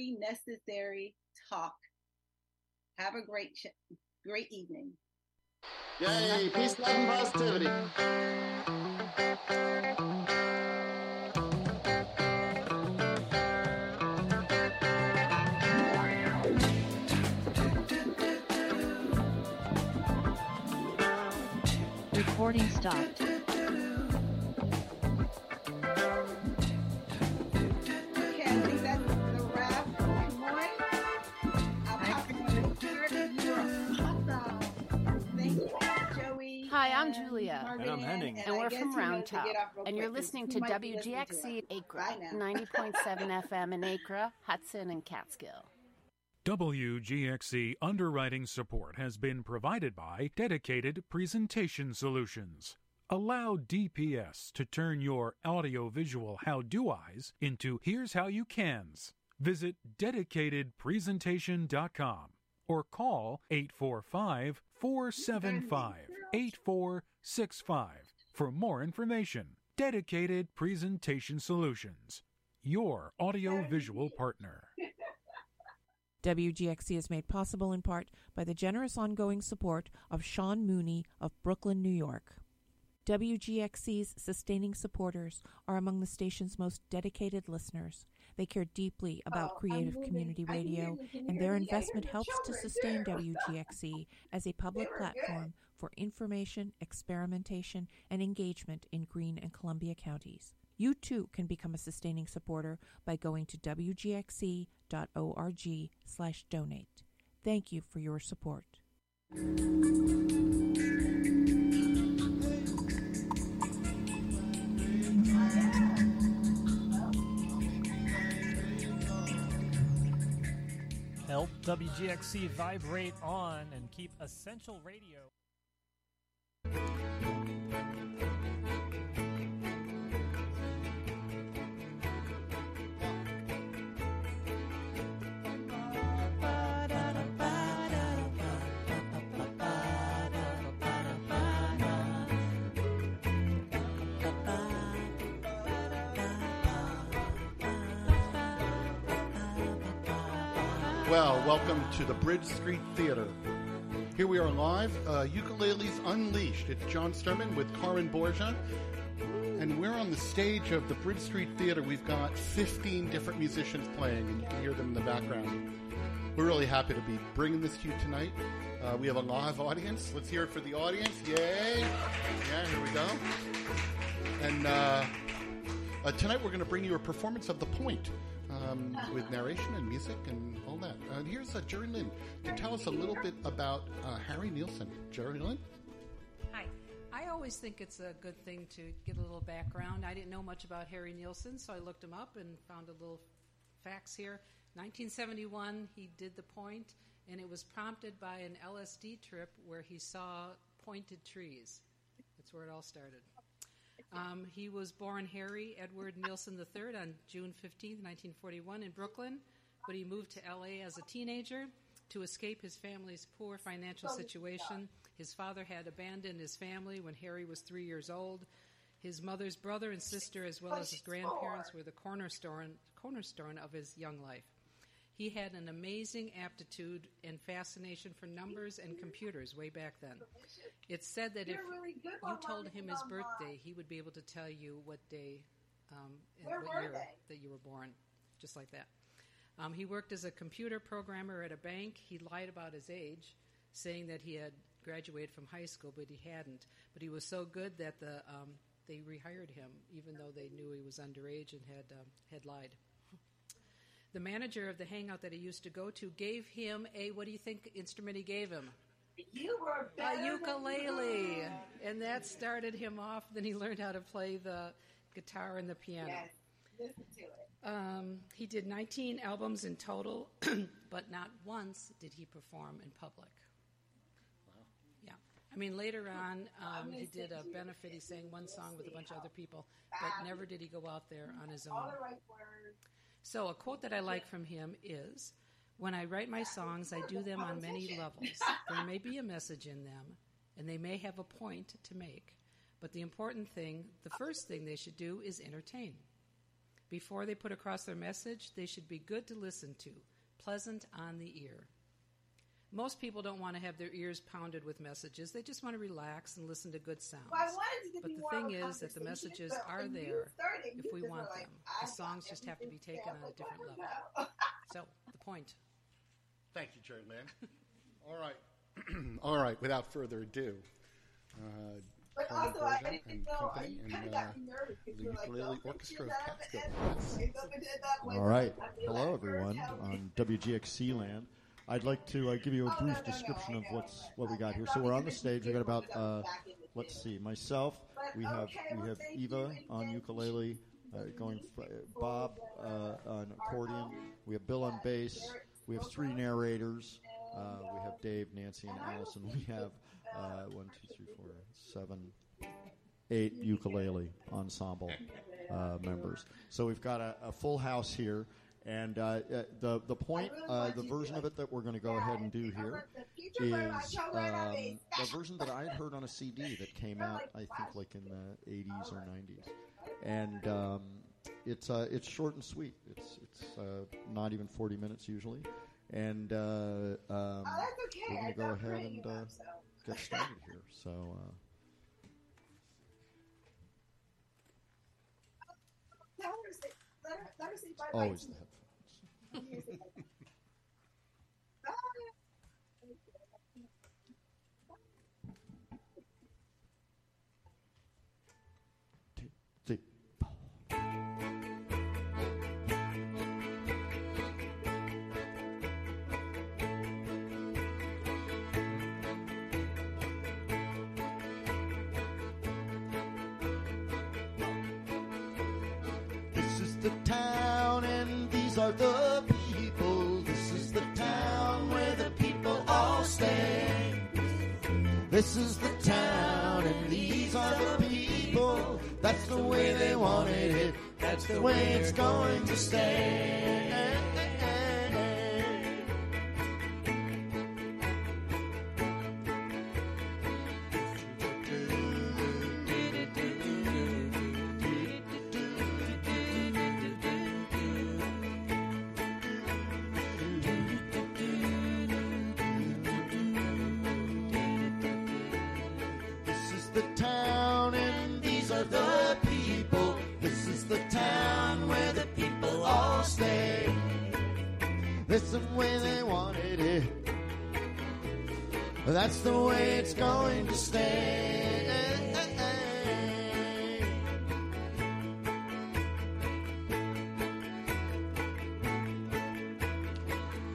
very necessary talk. Have a great evening. Yay, peace, love, and positivity. Recording stopped. Okay, I think that's the wrap. I'll pop you on the third. You are awesome. Thank you, Joey. Hi, I'm Julia. And I'm Henning. And we're from Round Top. And you're listening to WGXC Acra, 90.7 FM in Acra, Hudson, and Catskill. WGXC underwriting support has been provided by Dedicated Presentation Solutions. Allow DPS to turn your audiovisual how-do-I's into here's how you can's. Visit dedicatedpresentation.com or call 845-475-8465 for more information. Dedicated Presentation Solutions, your audiovisual partner. WGXC is made possible in part by the generous ongoing support of Sean Mooney of Brooklyn, New York. WGXC's sustaining supporters are among the station's most dedicated listeners. They care deeply about creative community radio, and their investment helps to sustain WGXC as a public platform for information, experimentation, and engagement in Greene and Columbia counties. You, too, can become a sustaining supporter by going to wgxc.org/donate. Thank you for your support. Help WGXC vibrate on and keep essential radio. Well, welcome to the Bridge Street Theatre. Here we are live, Ukuleles Unleashed. It's John Sturman with Carmen Borgia. And we're on the stage of the Bridge Street Theatre. We've got 15 different musicians playing, and you can hear them in the background. We're really happy to be bringing this to you tonight. We have a live audience. Let's hear it for the audience. Yay! Yeah, here we go. And tonight we're going to bring you a performance of The Point. With narration and music and all that. And here's Jerry Lynn to tell us a little bit about Harry Nilsson. Jerry Lynn? Hi. I always think it's a good thing to get a little background. I didn't know much about Harry Nilsson, so I looked him up and found a little facts here. 1971, he did The Point, and it was prompted by an LSD trip where he saw pointed trees. That's where it all started. He was born Harry Edward Nilsson III on June 15, 1941 in Brooklyn, but he moved to L.A. as a teenager to escape his family's poor financial situation. His father had abandoned his family when Harry was 3 years old. His mother's brother and sister, as well as his grandparents, were the cornerstone of his young life. He had an amazing aptitude and fascination for numbers and computers way back then. It's said that if you told him his birthday, he would be able to tell you what day and what year that you were born, just like that. He worked as a computer programmer at a bank. He lied about his age, saying that he had graduated from high school, but he hadn't. But he was so good that they rehired him, even though they knew he was underage and had lied. The manager of the hangout that he used to go to gave him a, what do you think instrument he gave him? You were a ukulele. And that started him off. Then he learned how to play the guitar and the piano. Yes, listen to it. He did 19 albums in total, but not once did he perform in public. Wow. Yeah. I mean, later on, he did a benefit. He sang one song with a bunch of other people, but never did he go out there on his own. All the right words. So a quote that I like from him is, "When I write my songs, I do them on many levels. There may be a message in them, and they may have a point to make. But the important thing, the first thing they should do is entertain. Before they put across their message, they should be good to listen to, pleasant on the ear. Most people don't want to have their ears pounded with messages. They just want to relax and listen to good sounds. Well, but the thing is that the messages are there if we want them. The songs just have to be taken on a different level. So, The Point. Thank you, Jerry Lynn. All right. All right. Without further ado. But also, I didn't know. You kind of got me nervous. The Ukulele Orchestra of Catskill. All right. Hello, everyone. On WGXC land. I'd like to give you a brief description of what we got here. So we're on the stage. We've got about, let's see, myself. We have Eva on ukulele, Bob on accordion. We have Bill on bass. We have three narrators. We have Dave, Nancy, and Allison. We have 8 ukulele ensemble members. So we've got a full house here. And the Point, the version of it that we're going to go ahead and do here is a version that I had heard on a CD that came out, I think, like in the 80s or 90s. And it's short and sweet. It's not even 40 minutes usually. And we're going to go ahead and get started here. So... always the headphones. Are the people. This is the town where the people all stand. This is the town and these are the people. That's the way they wanted it. That's the way it's going to stay. That's the way they wanted it. That's the way it's going to stay.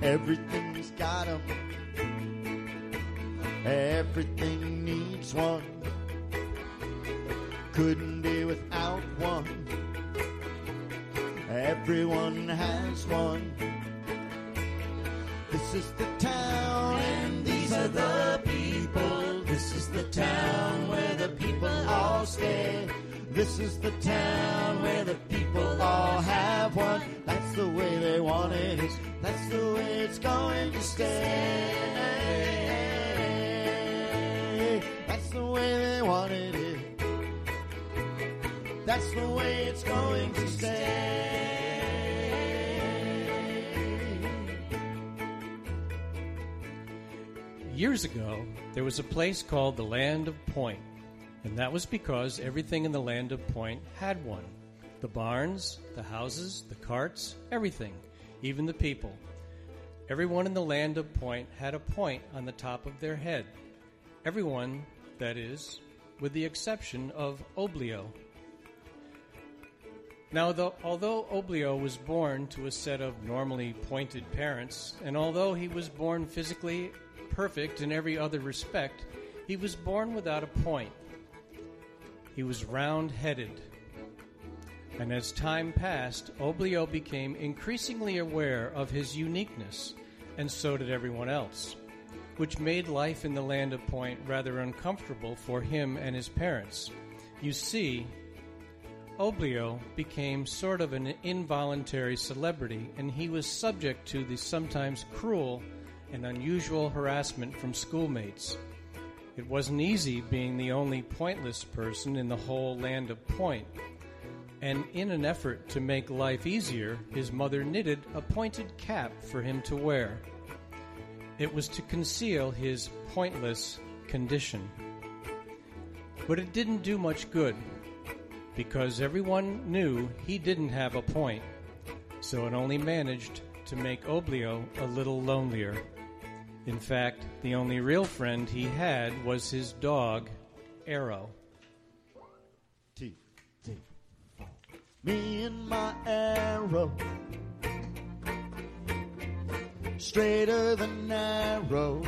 Everything's got 'em. Everything needs one. Couldn't be without one. Everyone has one. This is the town and these are the people. This is the town where the people all stay. This is the town where the people all have one. That's the way they want it. That's the way it's going to stay. That's the way they wanted it. That's the way it's going to stay. Years ago, there was a place called the Land of Point, and that was because everything in the Land of Point had one. The barns, the houses, the carts, everything, even the people. Everyone in the Land of Point had a point on the top of their head. Everyone, that is, with the exception of Oblio. Now, although Oblio was born to a set of normally pointed parents, and although he was born physically perfect in every other respect, he was born without a point. He was round-headed. And as time passed, Oblio became increasingly aware of his uniqueness, and so did everyone else, which made life in the Land of Point rather uncomfortable for him and his parents. You see, Oblio became sort of an involuntary celebrity, and he was subject to the sometimes cruel and unusual harassment from schoolmates. It wasn't easy being the only pointless person in the whole Land of Point, and in an effort to make life easier, his mother knitted a pointed cap for him to wear. It was to conceal his pointless condition. But it didn't do much good, because everyone knew he didn't have a point, so it only managed to make Oblio a little lonelier. In fact, the only real friend he had was his dog, Arrow. Me and my arrow, straighter than narrow,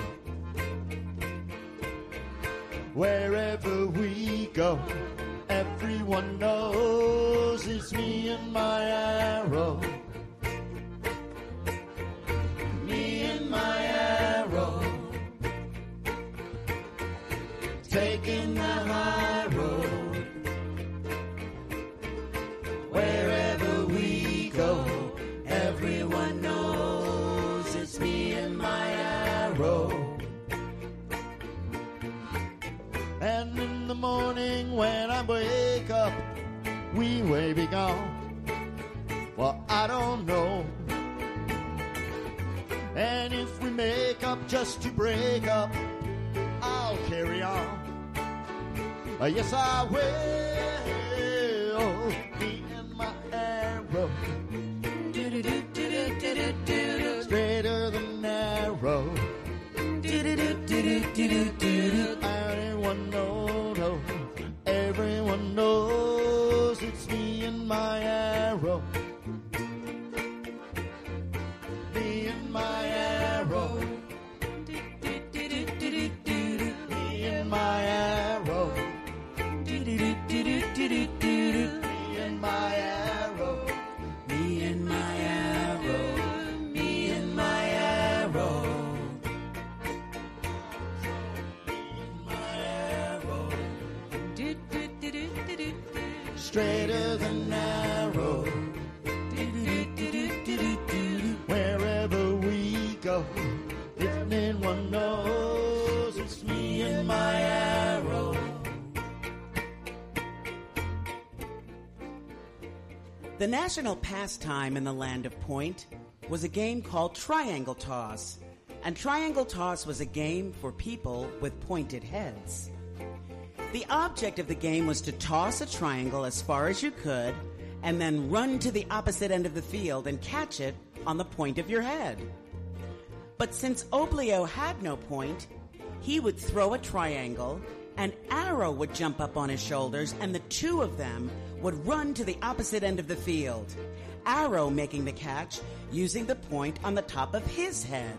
wherever we go, everyone knows it's me and my arrow. Me and my arrow, taking the high road. Wherever we go, everyone knows it's me and my arrow. And in the morning when I wake up, we may be gone. Well, I don't know. And if we make up just to break up, I'll carry on. Yes, I will. Straighter than narrow. Everyone knows, everyone knows it's me and my arrow. Me and my arrow. Me and my arrow. Me and my arrow. Straighter than narrow, wherever we go, if anyone knows, it's me and my arrow. The national pastime in the Land of Point was a game called Triangle Toss, and Triangle Toss was a game for people with pointed heads. The object of the game was to toss a triangle as far as you could and then run to the opposite end of the field and catch it on the point of your head. But since Oblio had no point, he would throw a triangle, an arrow would jump up on his shoulders, and the two of them would run to the opposite end of the field, Arrow making the catch using the point on the top of his head.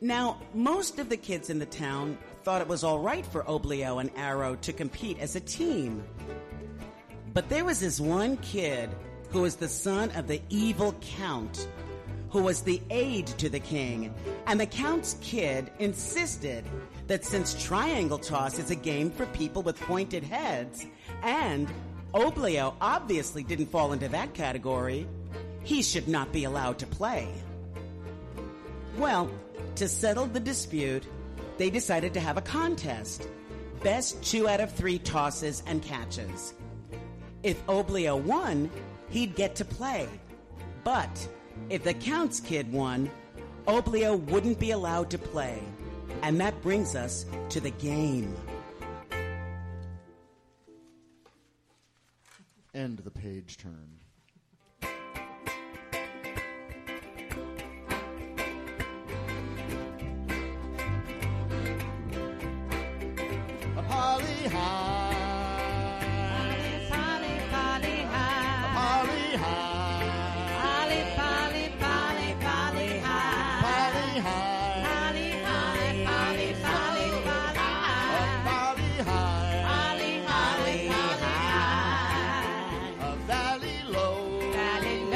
Now, most of the kids in the town thought it was all right for Oblio and Arrow to compete as a team. But there was this one kid who was the son of the evil Count, who was the aide to the king, and the Count's kid insisted that since Triangle Toss is a game for people with pointed heads, and Oblio obviously didn't fall into that category, he should not be allowed to play. Well, to settle the dispute, they decided to have a contest. Best 2 out of 3 tosses and catches. If Oblio won, he'd get to play. But if the Count's kid won, Oblio wouldn't be allowed to play. And that brings us to the game. End the page turn. Polly high, Polly, Polly high, Polly high, Polly, Polly, Polly, Polly high, Polly high, Polly high, Polly, Polly, Polly high, Polly high, Polly, Polly, Polly high, a valley low, valley low,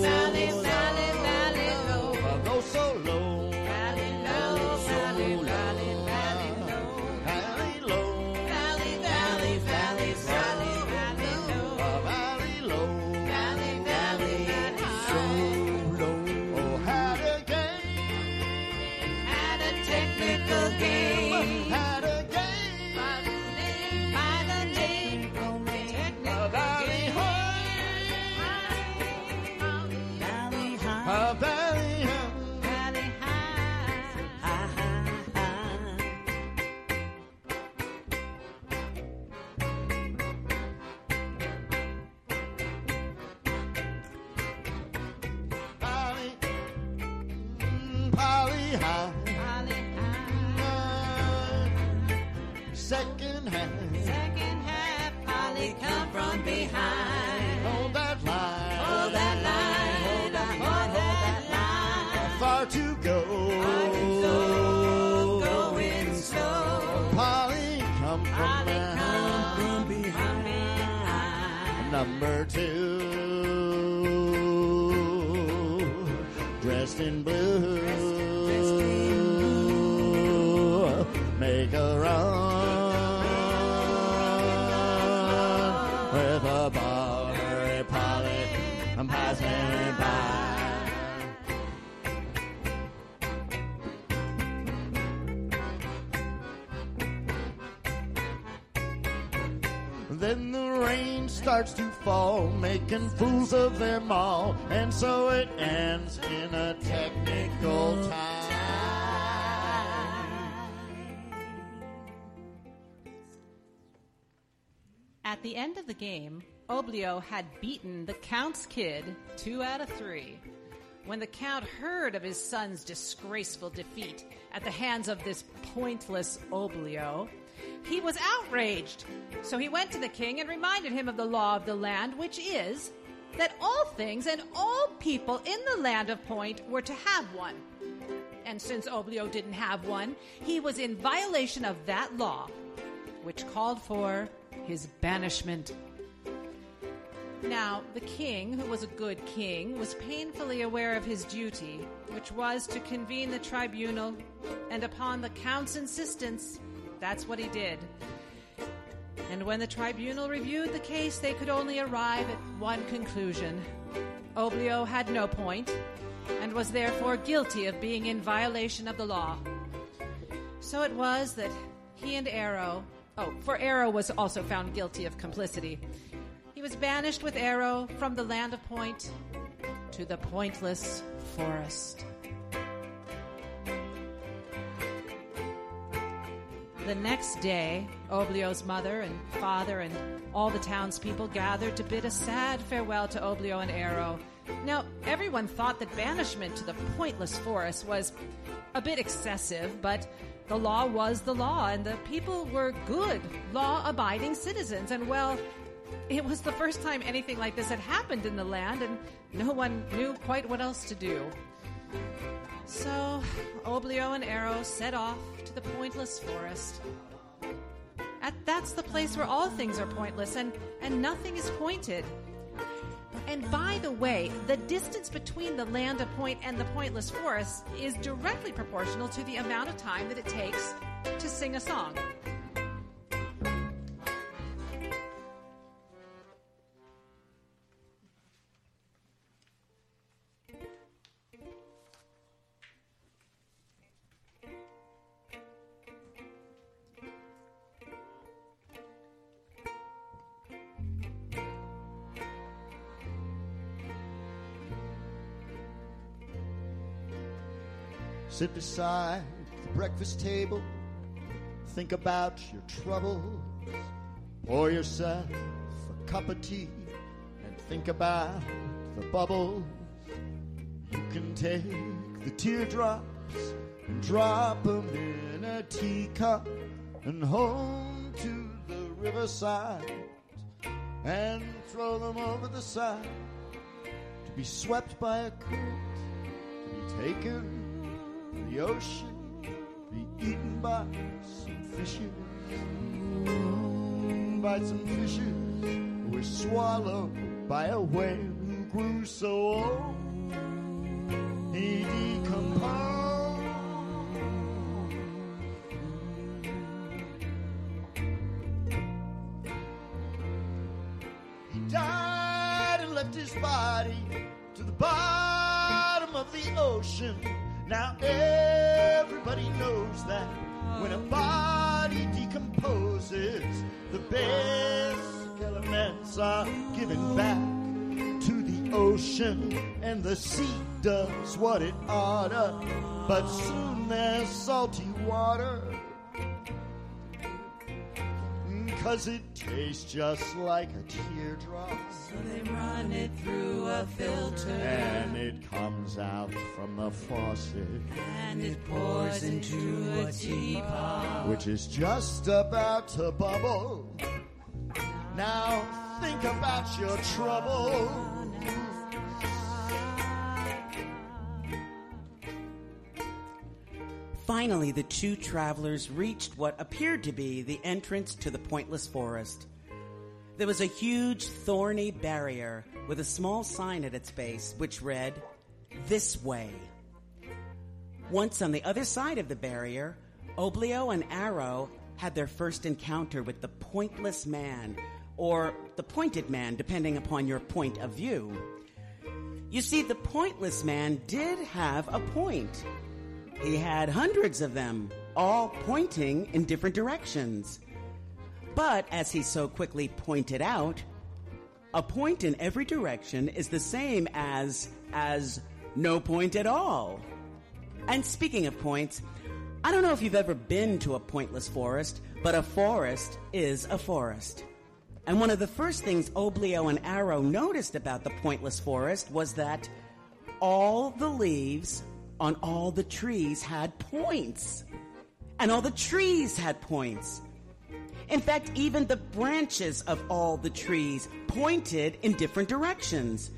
valley, valley, valley low, low so low, valley low, valley, valley low. That Holly High. Holly High. Second half. Second half. Holly come from behind. Hold that line. Hold that line. Hold that line. Hold that line. Far to go. Far to go. Going slow. Holly come from Holly behind. Holly come from behind. Number two. Dressed in blue. Make a run with a ballroom Polly I'm passing by. Then the rain starts to fall, making fools of them all, and so it ends in a technical tie. At the end of the game, Oblio had beaten the Count's kid 2 out of 3. When the Count heard of his son's disgraceful defeat at the hands of this pointless Oblio, he was outraged. So he went to the king and reminded him of the law of the land, which is that all things and all people in the Land of Point were to have one. And since Oblio didn't have one, he was in violation of that law, which called for his banishment. Now, the king, who was a good king, was painfully aware of his duty, which was to convene the tribunal, and upon the Count's insistence, that's what he did. And when the tribunal reviewed the case, they could only arrive at one conclusion. Oblio had no point, and was therefore guilty of being in violation of the law. So it was that he and Arrow... Oh, for Arrow was also found guilty of complicity. He was banished with Arrow from the Land of Point to the Pointless Forest. The next day, Oblio's mother and father and all the townspeople gathered to bid a sad farewell to Oblio and Arrow. Now, everyone thought that banishment to the Pointless Forest was a bit excessive, but... the law was the law, and the people were good, law-abiding citizens. And, well, it was the first time anything like this had happened in the land, and no one knew quite what else to do. So Oblio and Arrow set off to the Pointless Forest. That's the place where all things are pointless, and nothing is pointed. And by the way, the distance between the Land of Point and the Pointless Forest is directly proportional to the amount of time that it takes to sing a song. Sit beside the breakfast table, think about your troubles, pour yourself a cup of tea, and think about the bubbles. You can take the teardrops and drop them in a teacup, and home to the riverside, and throw them over the side, to be swept by a current, to be taken the ocean, be eaten by some fishes, by some fishes, were swallowed by a whale who grew so old he decomposed. He died and left his body to the bottom of the ocean. Now everybody knows that when a body decomposes, the basic elements are given back to the ocean, and the sea does what it ought to, but soon there's salty water 'cause it tastes just like a teardrop. So they run it through a filter, and it comes out from a faucet, and it pours into a teapot, which is just about to bubble. Now think about your trouble. Finally, the two travelers reached what appeared to be the entrance to the Pointless Forest. There was a huge, thorny barrier with a small sign at its base which read, "This way." Once on the other side of the barrier, Oblio and Arrow had their first encounter with the Pointless Man, or the Pointed Man, depending upon your point of view. You see, the Pointless Man did have a point. He had hundreds of them, all pointing in different directions. But, as he so quickly pointed out, a point in every direction is the same as no point at all. And speaking of points, I don't know if you've ever been to a pointless forest, but a forest is a forest. And one of the first things Oblio and Arrow noticed about the pointless forest was that all the leaves on all the trees had points. And all the trees had points. In fact, even the branches of all the trees pointed in different directions,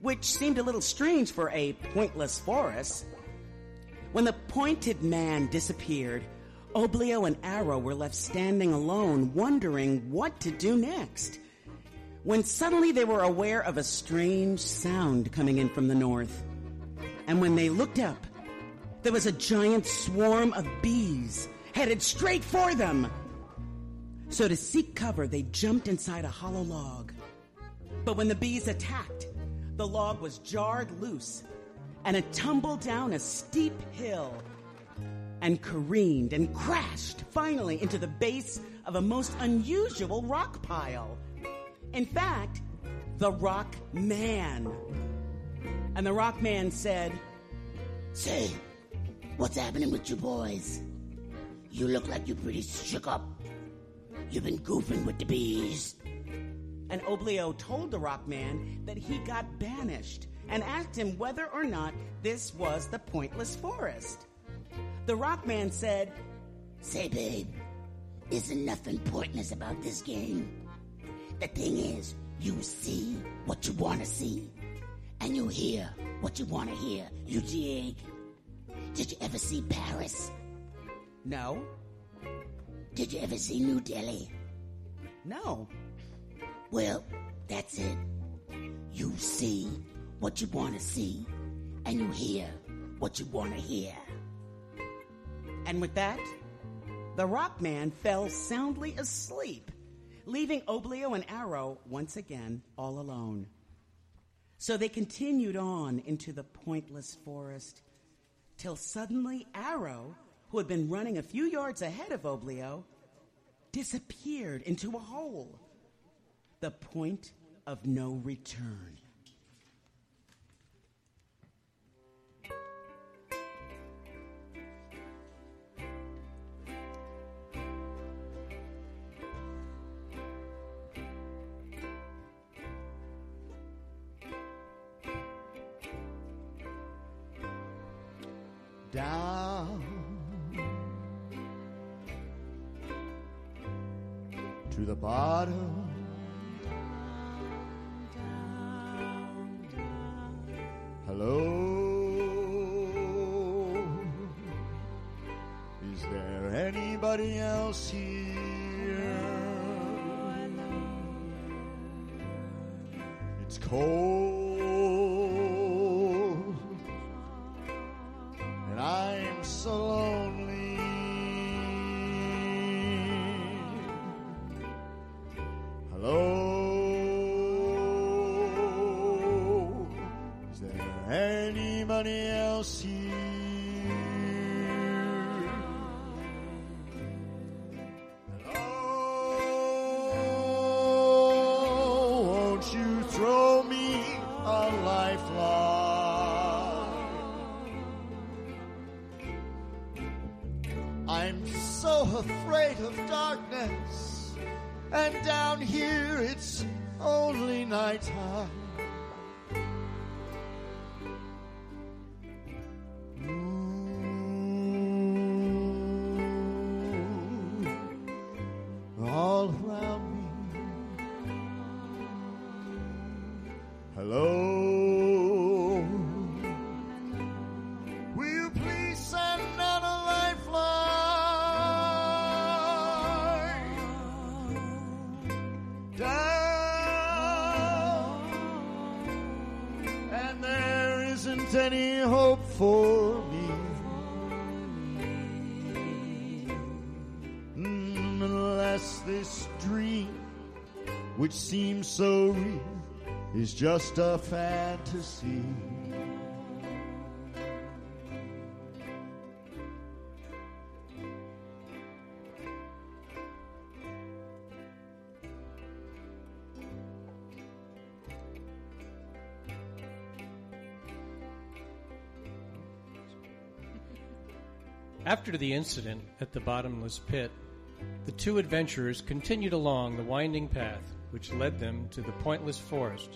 which seemed a little strange for a pointless forest. When the Pointed Man disappeared, Oblio and Arrow were left standing alone, wondering what to do next, when suddenly they were aware of a strange sound coming in from the north. And when they looked up, there was a giant swarm of bees headed straight for them. So to seek cover, they jumped inside a hollow log. But when the bees attacked, the log was jarred loose, and it tumbled down a steep hill and careened and crashed finally into the base of a most unusual rock pile. In fact, the Rock Man. And the Rock Man said, "Say, what's happening with you boys? You look like you're pretty shook up. You've been goofing with the bees." And Oblio told the Rock Man that he got banished and asked him whether or not this was the Pointless Forest. The Rock Man said, "Say, babe, isn't nothing pointless about this game? The thing is, you see what you want to see. And you hear what you want to hear, you dig. Did you ever see Paris?" "No." "Did you ever see New Delhi?" "No." "Well, that's it. You see what you want to see, and you hear what you want to hear." And with that, the Rock Man fell soundly asleep, leaving Oblio and Arrow once again all alone. So they continued on into the pointless forest, till suddenly Arrow, who had been running a few yards ahead of Oblio, disappeared into a hole, the point of no return. Down to the bottom, down, down, down. Hello, is there anybody else here? It's cold. I'm so afraid of darkness. and down here it's only nighttime. Ooh, all around me. Hello. Any hope for me? Unless this dream, which seems so real, is just a fantasy. After the incident at the bottomless pit, the two adventurers continued along the winding path which led them to the Pointless Forest.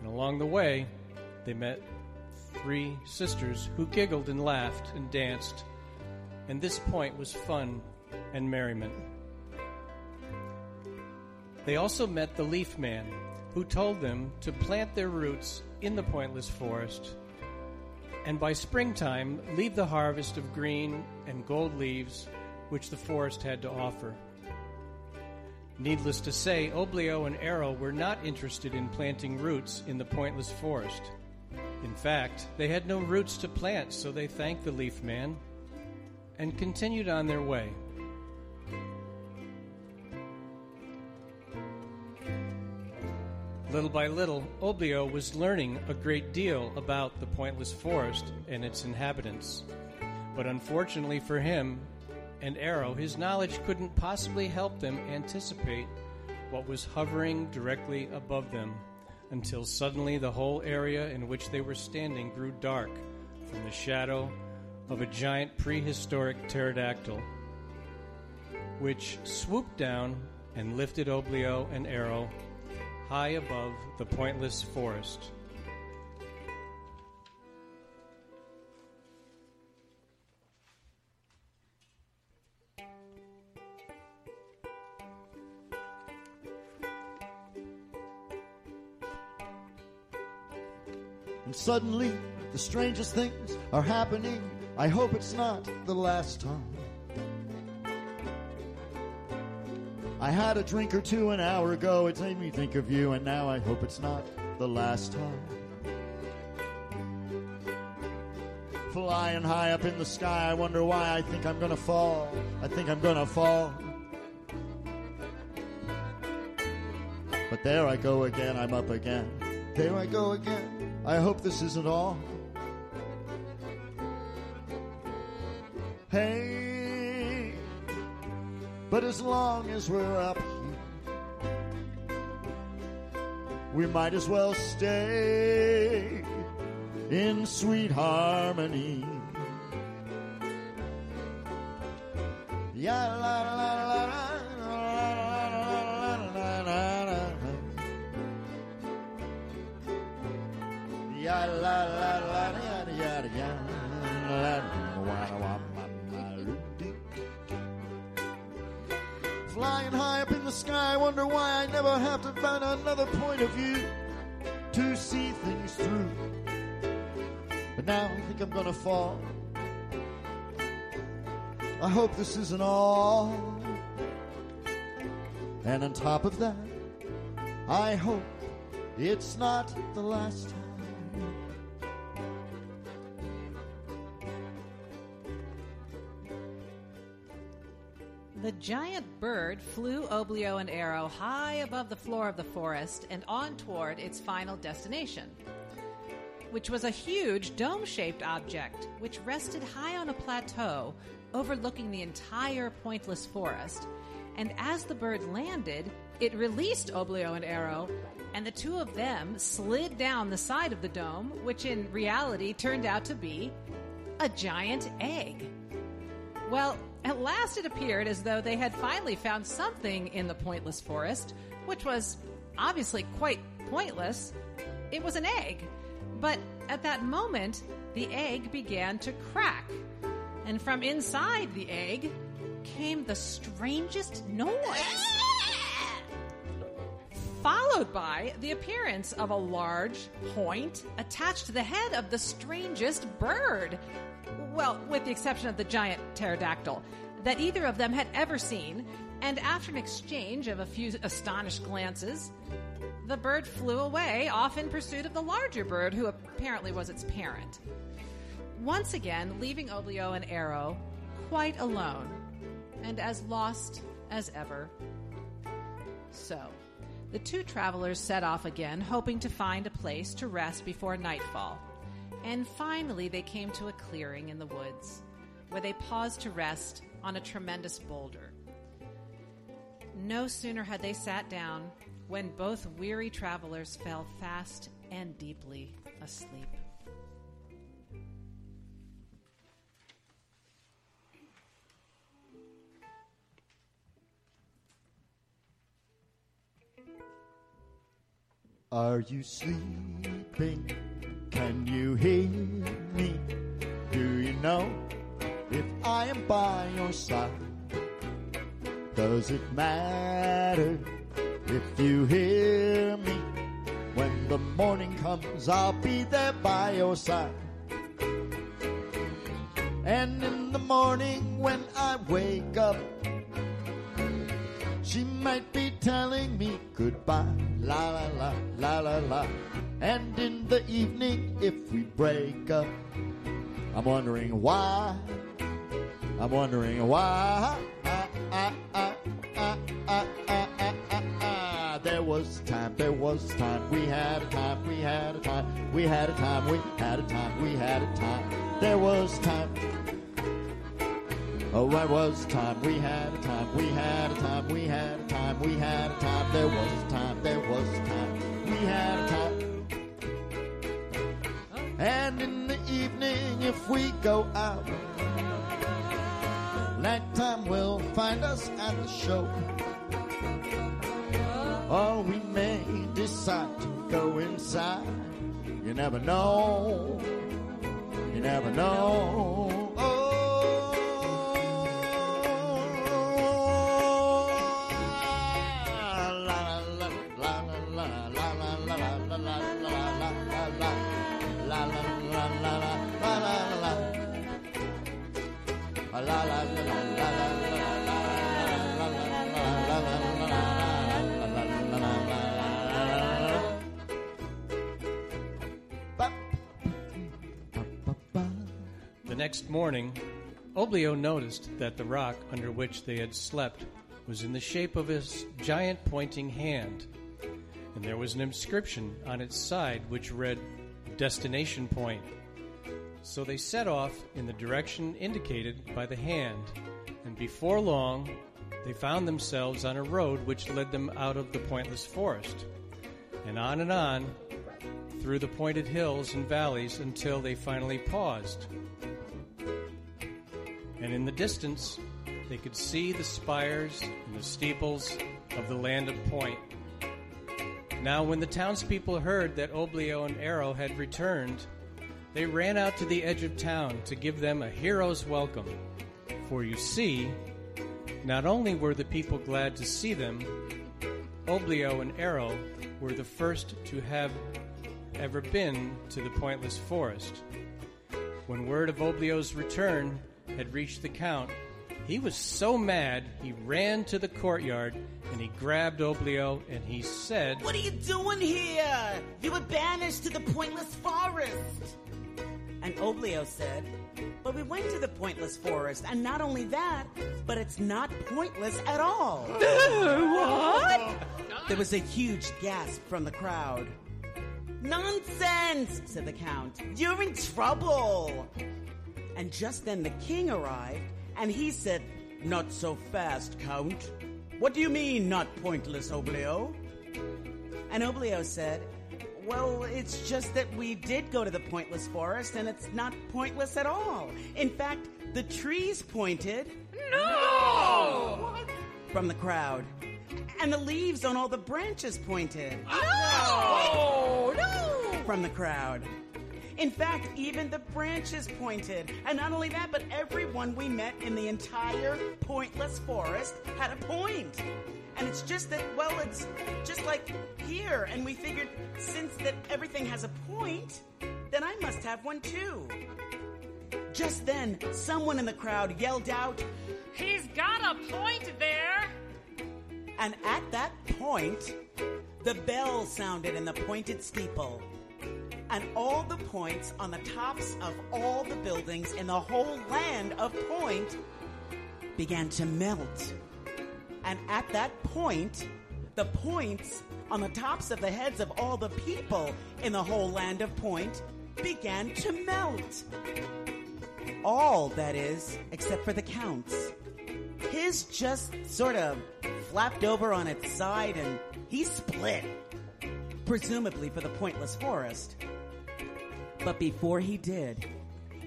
And along the way, they met three sisters who giggled and laughed and danced, and this point was fun and merriment. They also met the Leaf Man, who told them to plant their roots in the Pointless Forest, and by springtime, leave the harvest of green and gold leaves which the forest had to offer. Needless to say, Oblio and Arrow were not interested in planting roots in the Pointless Forest. In fact, they had no roots to plant, so they thanked the Leaf Man and continued on their way. Little by little, Oblio was learning a great deal about the Pointless Forest and its inhabitants. But unfortunately for him and Arrow, his knowledge couldn't possibly help them anticipate what was hovering directly above them, until suddenly the whole area in which they were standing grew dark from the shadow of a giant prehistoric pterodactyl, which swooped down and lifted Oblio and Arrow high above the Pointless Forest. And suddenly, the strangest things are happening. I hope it's not the last time. I had a drink or two an hour ago, it made me think of you, and now I hope it's not the last time. Flying high up in the sky, I wonder why I think I'm gonna fall. I think I'm gonna fall. But there I go again, I'm up again. There I go again, I hope this isn't all. Hey. But as long as we're up here, we might as well stay in sweet harmony. Ya la la la la la ya la la la ya la la la. Flying high up in the sky, I wonder why I never have to find another point of view to see things through. But now I think I'm gonna fall. I hope this isn't all. And on top of that, I hope it's not the last time. The giant bird flew Oblio and Arrow high above the floor of the forest and on toward its final destination, which was a huge dome-shaped object which rested high on a plateau overlooking the entire Pointless Forest. And as the bird landed, it released Oblio and Arrow, and the two of them slid down the side of the dome, which in reality turned out to be a giant egg. Well, At last, it appeared as though they had finally found something in the Pointless Forest, which was obviously quite pointless. It was an egg. But at that moment, the egg began to crack. And from inside the egg came the strangest noise, followed by the appearance of a large point attached to the head of the strangest bird. Well, with the exception of the giant pterodactyl that either of them had ever seen, and after an exchange of a few astonished glances, the bird flew away, off in pursuit of the larger bird, who apparently was its parent. Once again, leaving Oblio and Arrow quite alone, and as lost as ever. So, the two travelers set off again, hoping to find a place to rest before nightfall. And finally, they came to a clearing in the woods, where they paused to rest on a tremendous boulder. No sooner had they sat down when both weary travelers fell fast and deeply asleep. Are you sleeping? Can you hear me? Do you know if I am by your side? Does it matter if you hear me? When the morning comes, I'll be there by your side. And in the morning when I wake up, she might be telling me goodbye, la la la, la la la. And in the evening if we break up, I'm wondering why, I'm wondering why. There was time, there was time, we had a time, we had a time, we had a time, we had a time, we had a time, there was time. Oh, there was time, we had a time, we had a time, we had a time, we had a time, there was time, there was time, we had a time. And in the evening if we go out, nighttime will find us at the show. Or we may decide to go inside. You never know, you never know. The next morning, Oblio noticed that the rock under which they had slept was in the shape of a giant pointing hand, and there was an inscription on its side which read, "Destination Point." So they set off in the direction indicated by the hand, and before long, they found themselves on a road which led them out of the Pointless Forest, and on, through the pointed hills and valleys until they finally paused. And in the distance, they could see the spires and the steeples of the Land of Point. Now, when the townspeople heard that Oblio and Arrow had returned, they ran out to the edge of town to give them a hero's welcome. For you see, not only were the people glad to see them, Oblio and Arrow were the first to have ever been to the Pointless Forest. When word of Oblio's return had reached the Count, he was so mad he ran to the courtyard and he grabbed Oblio and he said, "What are you doing here? You were banished to the Pointless Forest." And Oblio said, "But we went to the Pointless Forest, and not only that, but it's not pointless at all." What? There was a huge gasp from the crowd. "Nonsense," said the Count. "You're in trouble." And just then the king arrived, and he said, "Not so fast, Count. What do you mean, not pointless, Oblio?" And Oblio said, "Well, it's just that we did go to the Pointless Forest, and it's not pointless at all. In fact, the trees pointed, No! What? From the crowd. And the leaves on all the branches pointed. No! No! From the crowd. In fact, even the branches pointed. And not only that, but everyone we met in the entire Pointless Forest had a point. And it's just that, well, it's just like here. And we figured since that everything has a point, then I must have one too. Just then, someone in the crowd yelled out, "He's got a point there!" And at that point, the bell sounded in the pointed steeple. And all the points on the tops of all the buildings in the whole land of Point began to melt. And at that point, the points on the tops of the heads of all the people in the whole land of Point began to melt. All, that is, except for the Count's. His just sort of flapped over on its side and he split, presumably for the Pointless Forest. But before he did,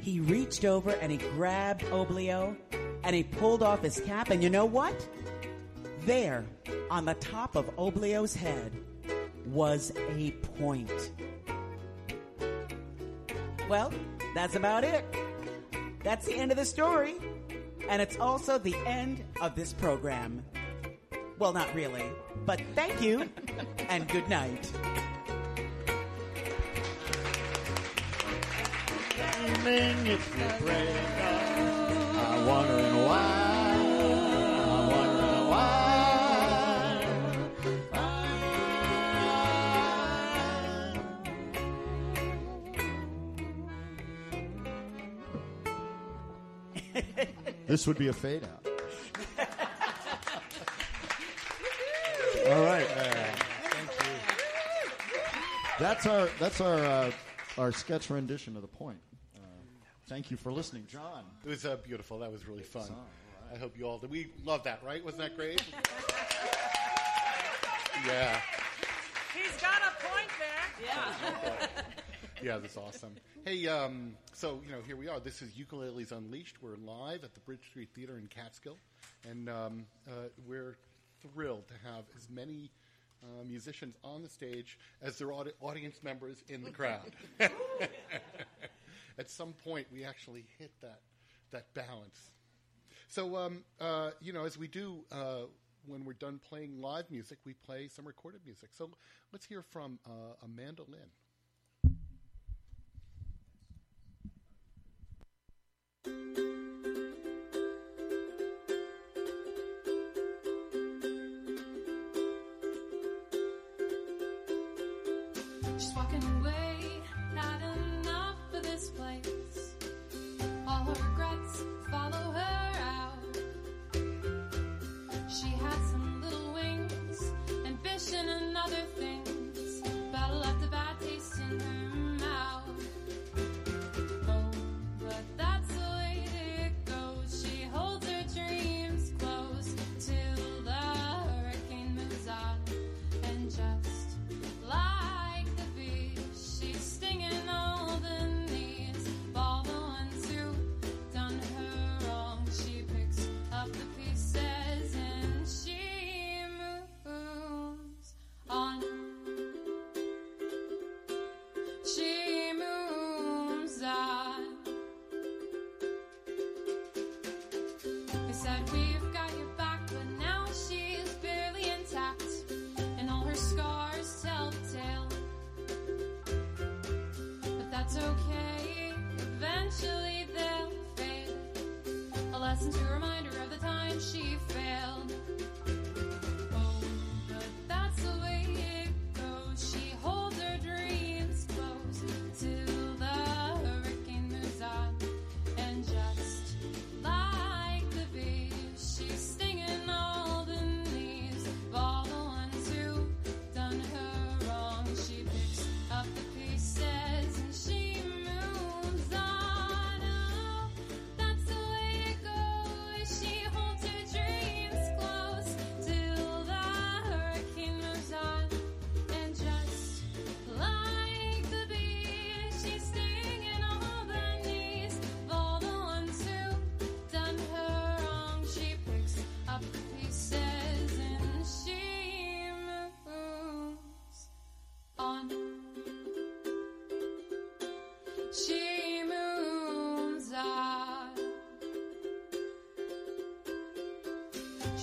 he reached over and he grabbed Oblio and he pulled off his cap, and you know what? There, on the top of Oblio's head, was a point. Well, that's about it. That's the end of the story. And it's also the end of this program. Well, not really, but thank you and good night. Damning if we break up, I'm wondering why. This would be a fade out. All right. Thank you. That's our sketch rendition of The Point. Thank you for listening, John. It was beautiful. That was really fun. Right. I hope you all did. We loved that, right? Wasn't that great? Yeah. He's got a point there. Yeah. Yeah, that's awesome. Hey, so, you know, here we are. This is Ukuleles Unleashed. We're live at the Bridge Street Theatre in Catskill. And we're thrilled to have as many musicians on the stage as their audience members in the crowd. At some point, we actually hit that balance. So, you know, as we do when we're done playing live music, we play some recorded music. So let's hear from Amanda Lynn. Just walking away, not enough for this place. All her regrets follow her out. She had some little wings, ambition and other things, but left a bad taste in her mouth. Oh, but that's the way that it goes. She holds her dreams close till the hurricane moves on, and just lies.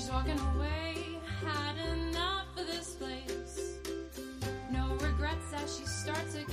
She's walking away, had enough of this place. No regrets as she starts again.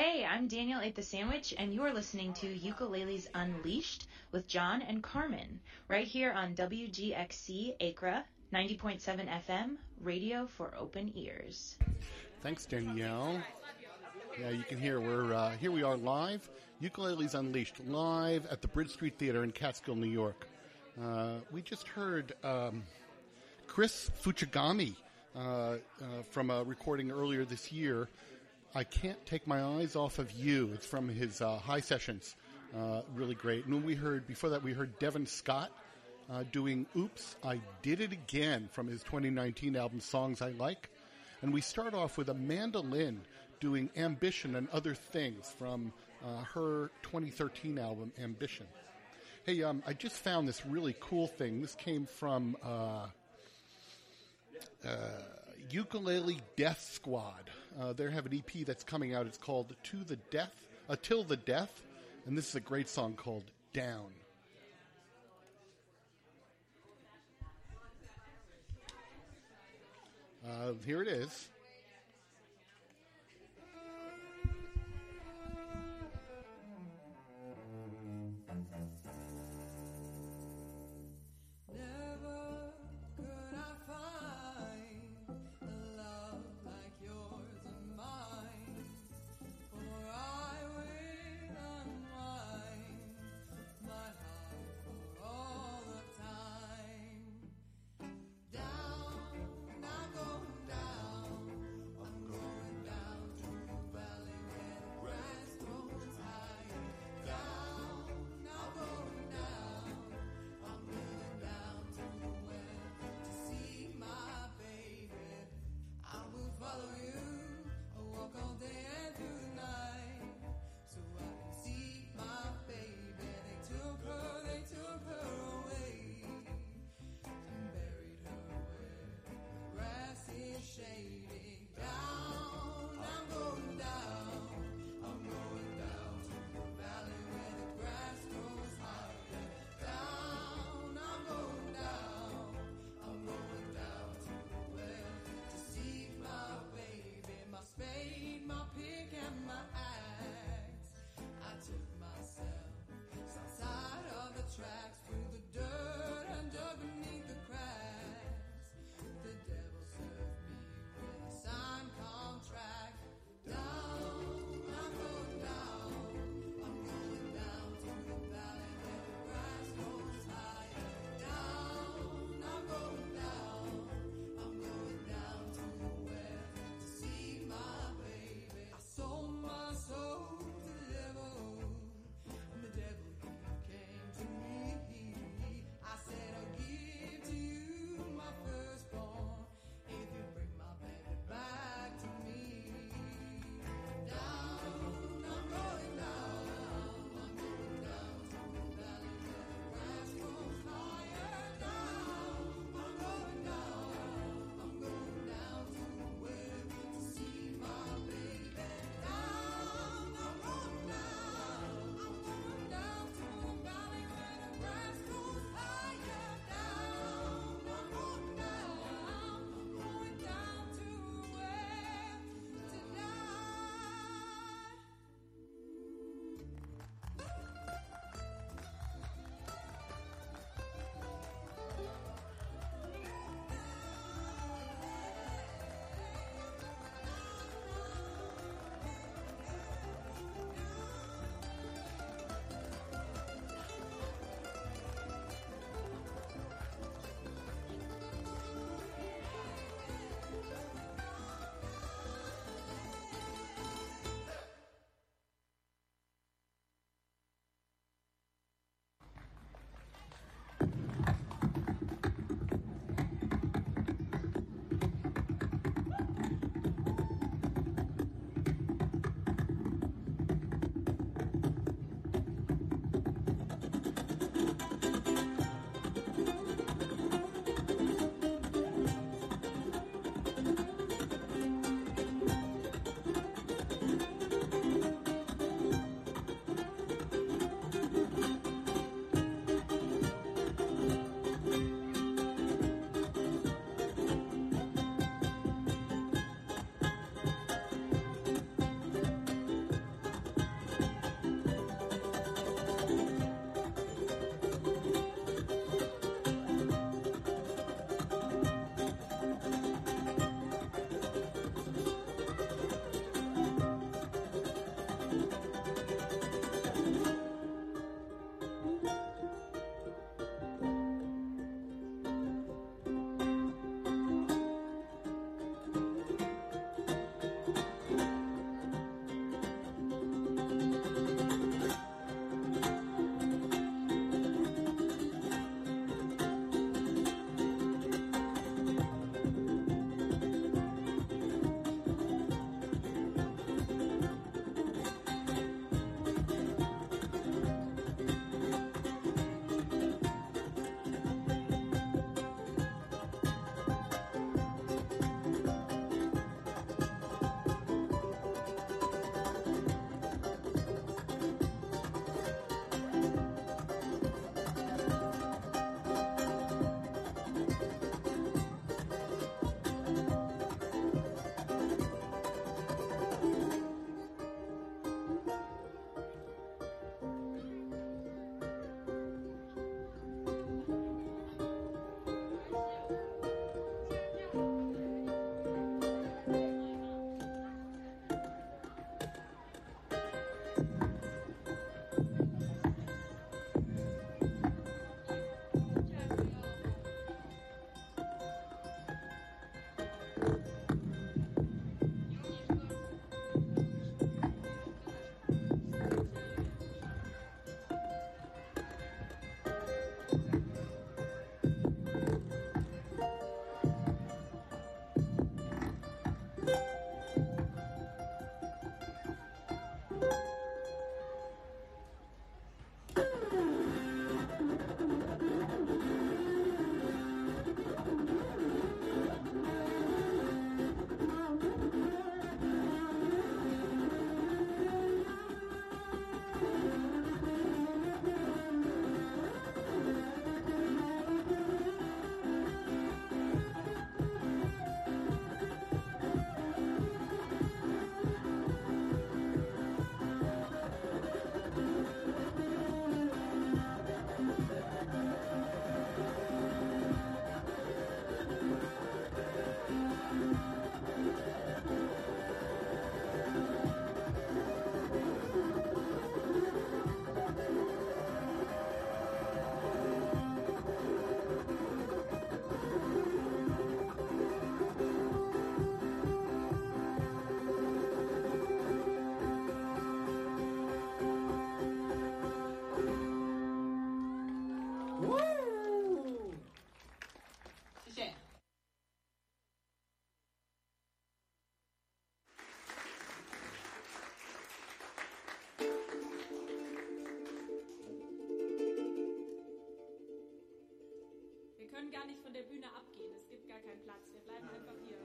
Hey, I'm Daniel ate the sandwich, and you're listening to Ukuleles Unleashed with John and Carmen, right here on WGXC Acra, 90.7 FM, radio for open ears. Thanks, Danielle. Yeah, you can hear we're here. We are live, Ukuleles Unleashed, live at the Bridge Street Theatre in Catskill, New York. We just heard Chris Fuchigami from a recording earlier this year. I Can't Take My Eyes Off of You. It's from his High Sessions. Really great. And before that, we heard Devin Scott doing Oops, I Did It Again from his 2019 album Songs I Like. And we start off with Amanda Lynn doing Ambition and Other Things from her 2013 album Ambition. Hey, I just found this really cool thing. This came from Ukulele Death Squad. They have an EP that's coming out. It's called Till the Death, and this is a great song called Down. Here it is. können gar nicht von der Bühne abgehen. Es gibt gar keinen Platz. Wir bleiben einfach hier.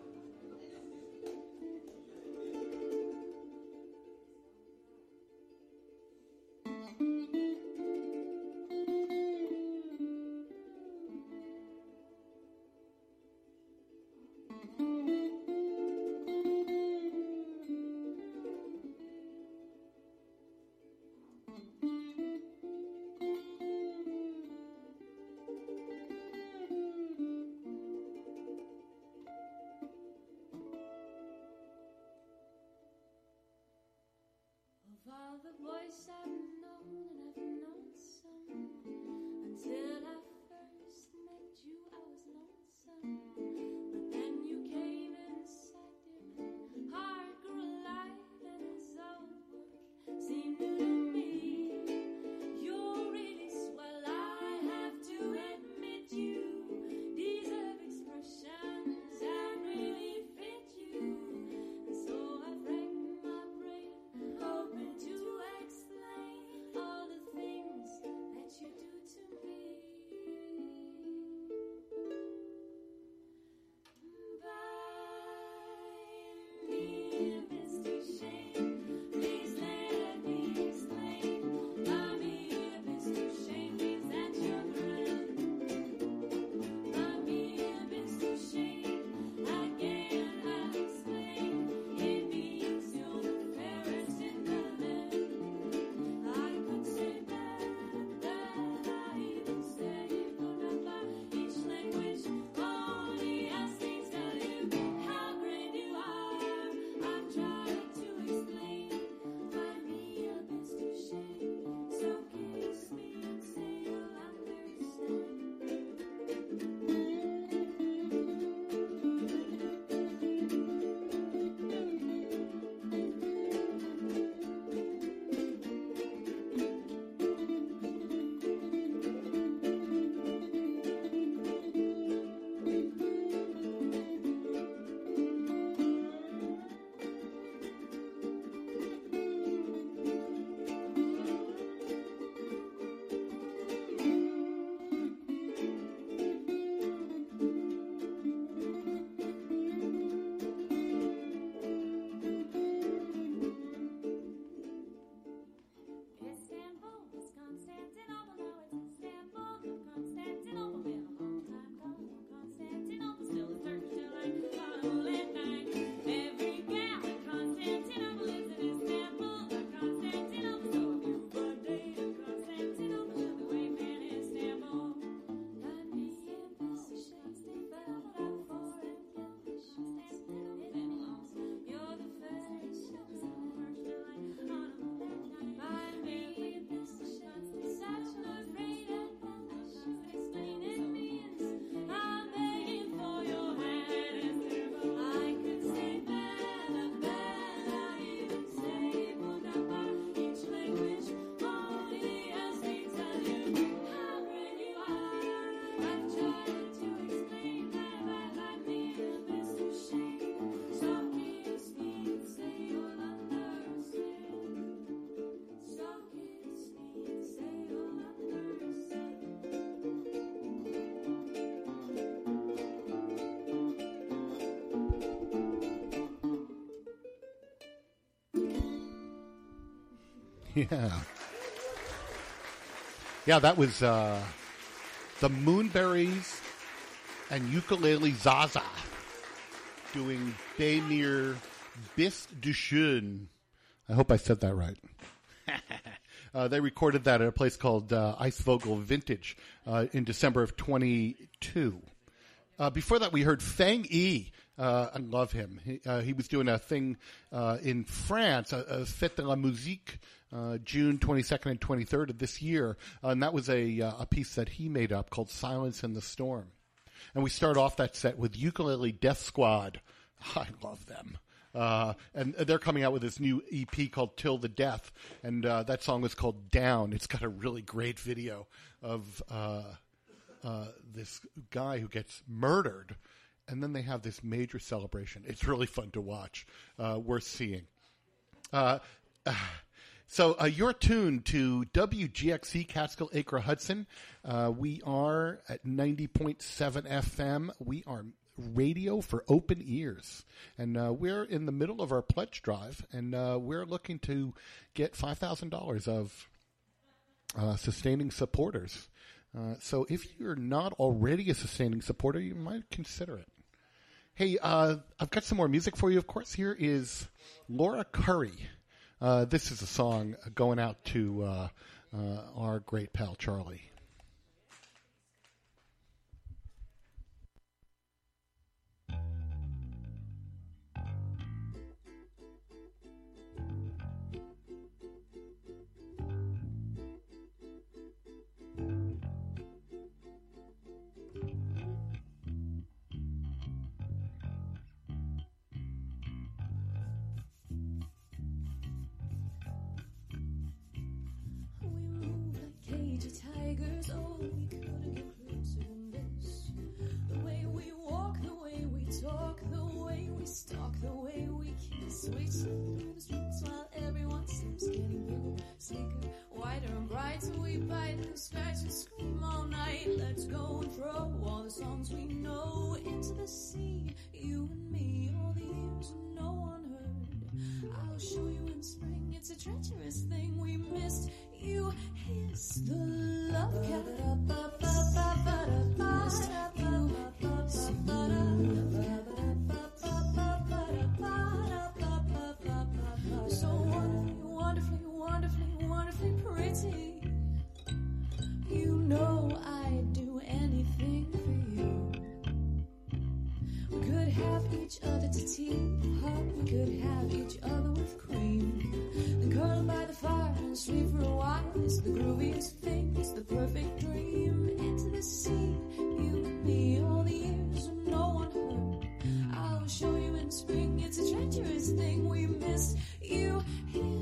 Yeah, that was the Moonberries and Ukulele Zaza doing Bemir Bis Du Schön. I hope I said that right. They recorded that at a place called Eisvogel Vintage in December of 22. Before that, we heard Fang E. I love him. He was doing a thing in France, a Fête de la Musique, June 22nd and 23rd of this year, and that was a piece that he made up called Silence in the Storm. And we start off that set with Ukulele Death Squad. I love them. And they're coming out with this new EP called Till the Death, and that song was called Down. It's got a really great video of this guy who gets murdered. And then they have this major celebration. It's really fun to watch. Worth seeing. So you're tuned to WGXC Catskill Acre Hudson. We are at 90.7 FM. We are radio for open ears. And we're in the middle of our pledge drive, and we're looking to get $5,000 of sustaining supporters. So if you're not already a sustaining supporter, you might consider it. Hey, I've got some more music for you, of course. Here is Laura Curry. This is a song going out to our great pal Charlie. Oh, we couldn't get closer than this. The way we walk, the way we talk, the way we stalk, the way we kiss. We slip through the streets while everyone seems getting bigger, sleeker, wider and brighter. We bite and scratch and scream all night. Let's go and throw all the songs we know into the sea. You and me, all the years no one heard. I'll show you in spring. It's a treacherous thing we missed. You hiss the love cat up you so wonderfully, wonderfully, wonderfully pretty. You know I'd do anything for you. We could have each other to tea hop, we could have each other with cream. Curled by the fire and sleep for a while. It's the grooviest thing, it's the perfect dream. Into the sea, you and me, all the years when no one heard. I'll show you in spring, it's a treacherous thing we missed. You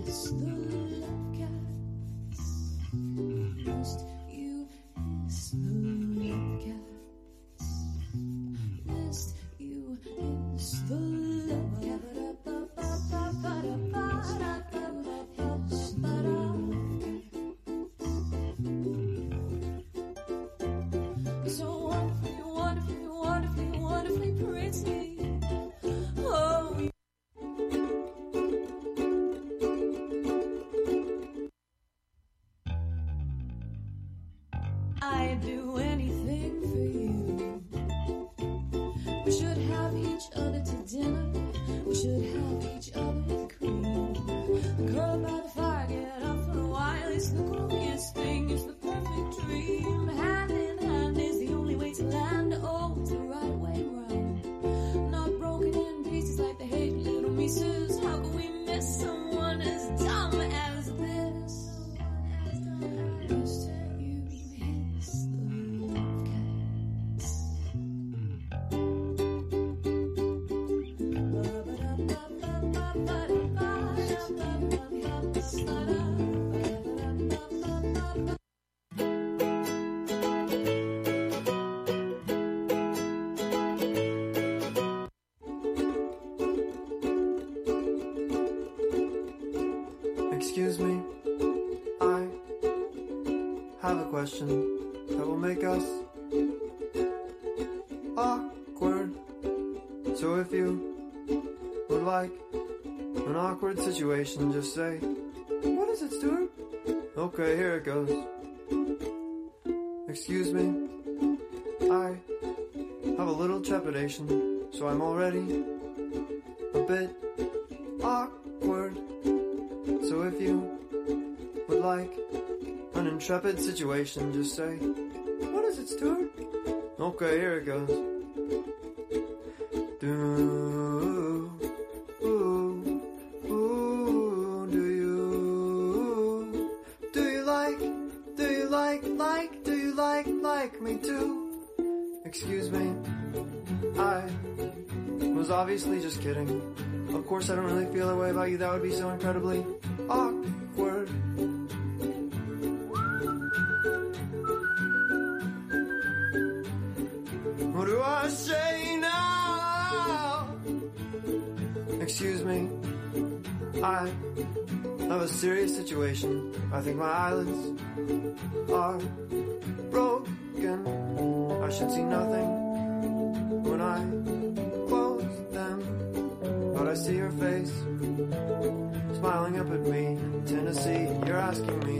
hiss the love cats. Missed you, hiss the love cats. Missed you, hiss the love cats. Excuse me, I have a question that will make us awkward. So if you would like an awkward situation, just say, "What is it, Stuart?" Okay, here it goes. Excuse me, I have a little trepidation, so I'm already a bit awkward. So if you would like an intrepid situation, just say, "What is it, Stuart?" Okay, here it goes. Do you like me too? Excuse me, I was obviously just kidding. Of course I don't really feel that way about you, that would be so incredibly awkward. What do I say now? Excuse me, I of a serious situation. I think my eyelids are broken. I should see nothing when I close them, but I see your face smiling up at me. Tennessee, you're asking me,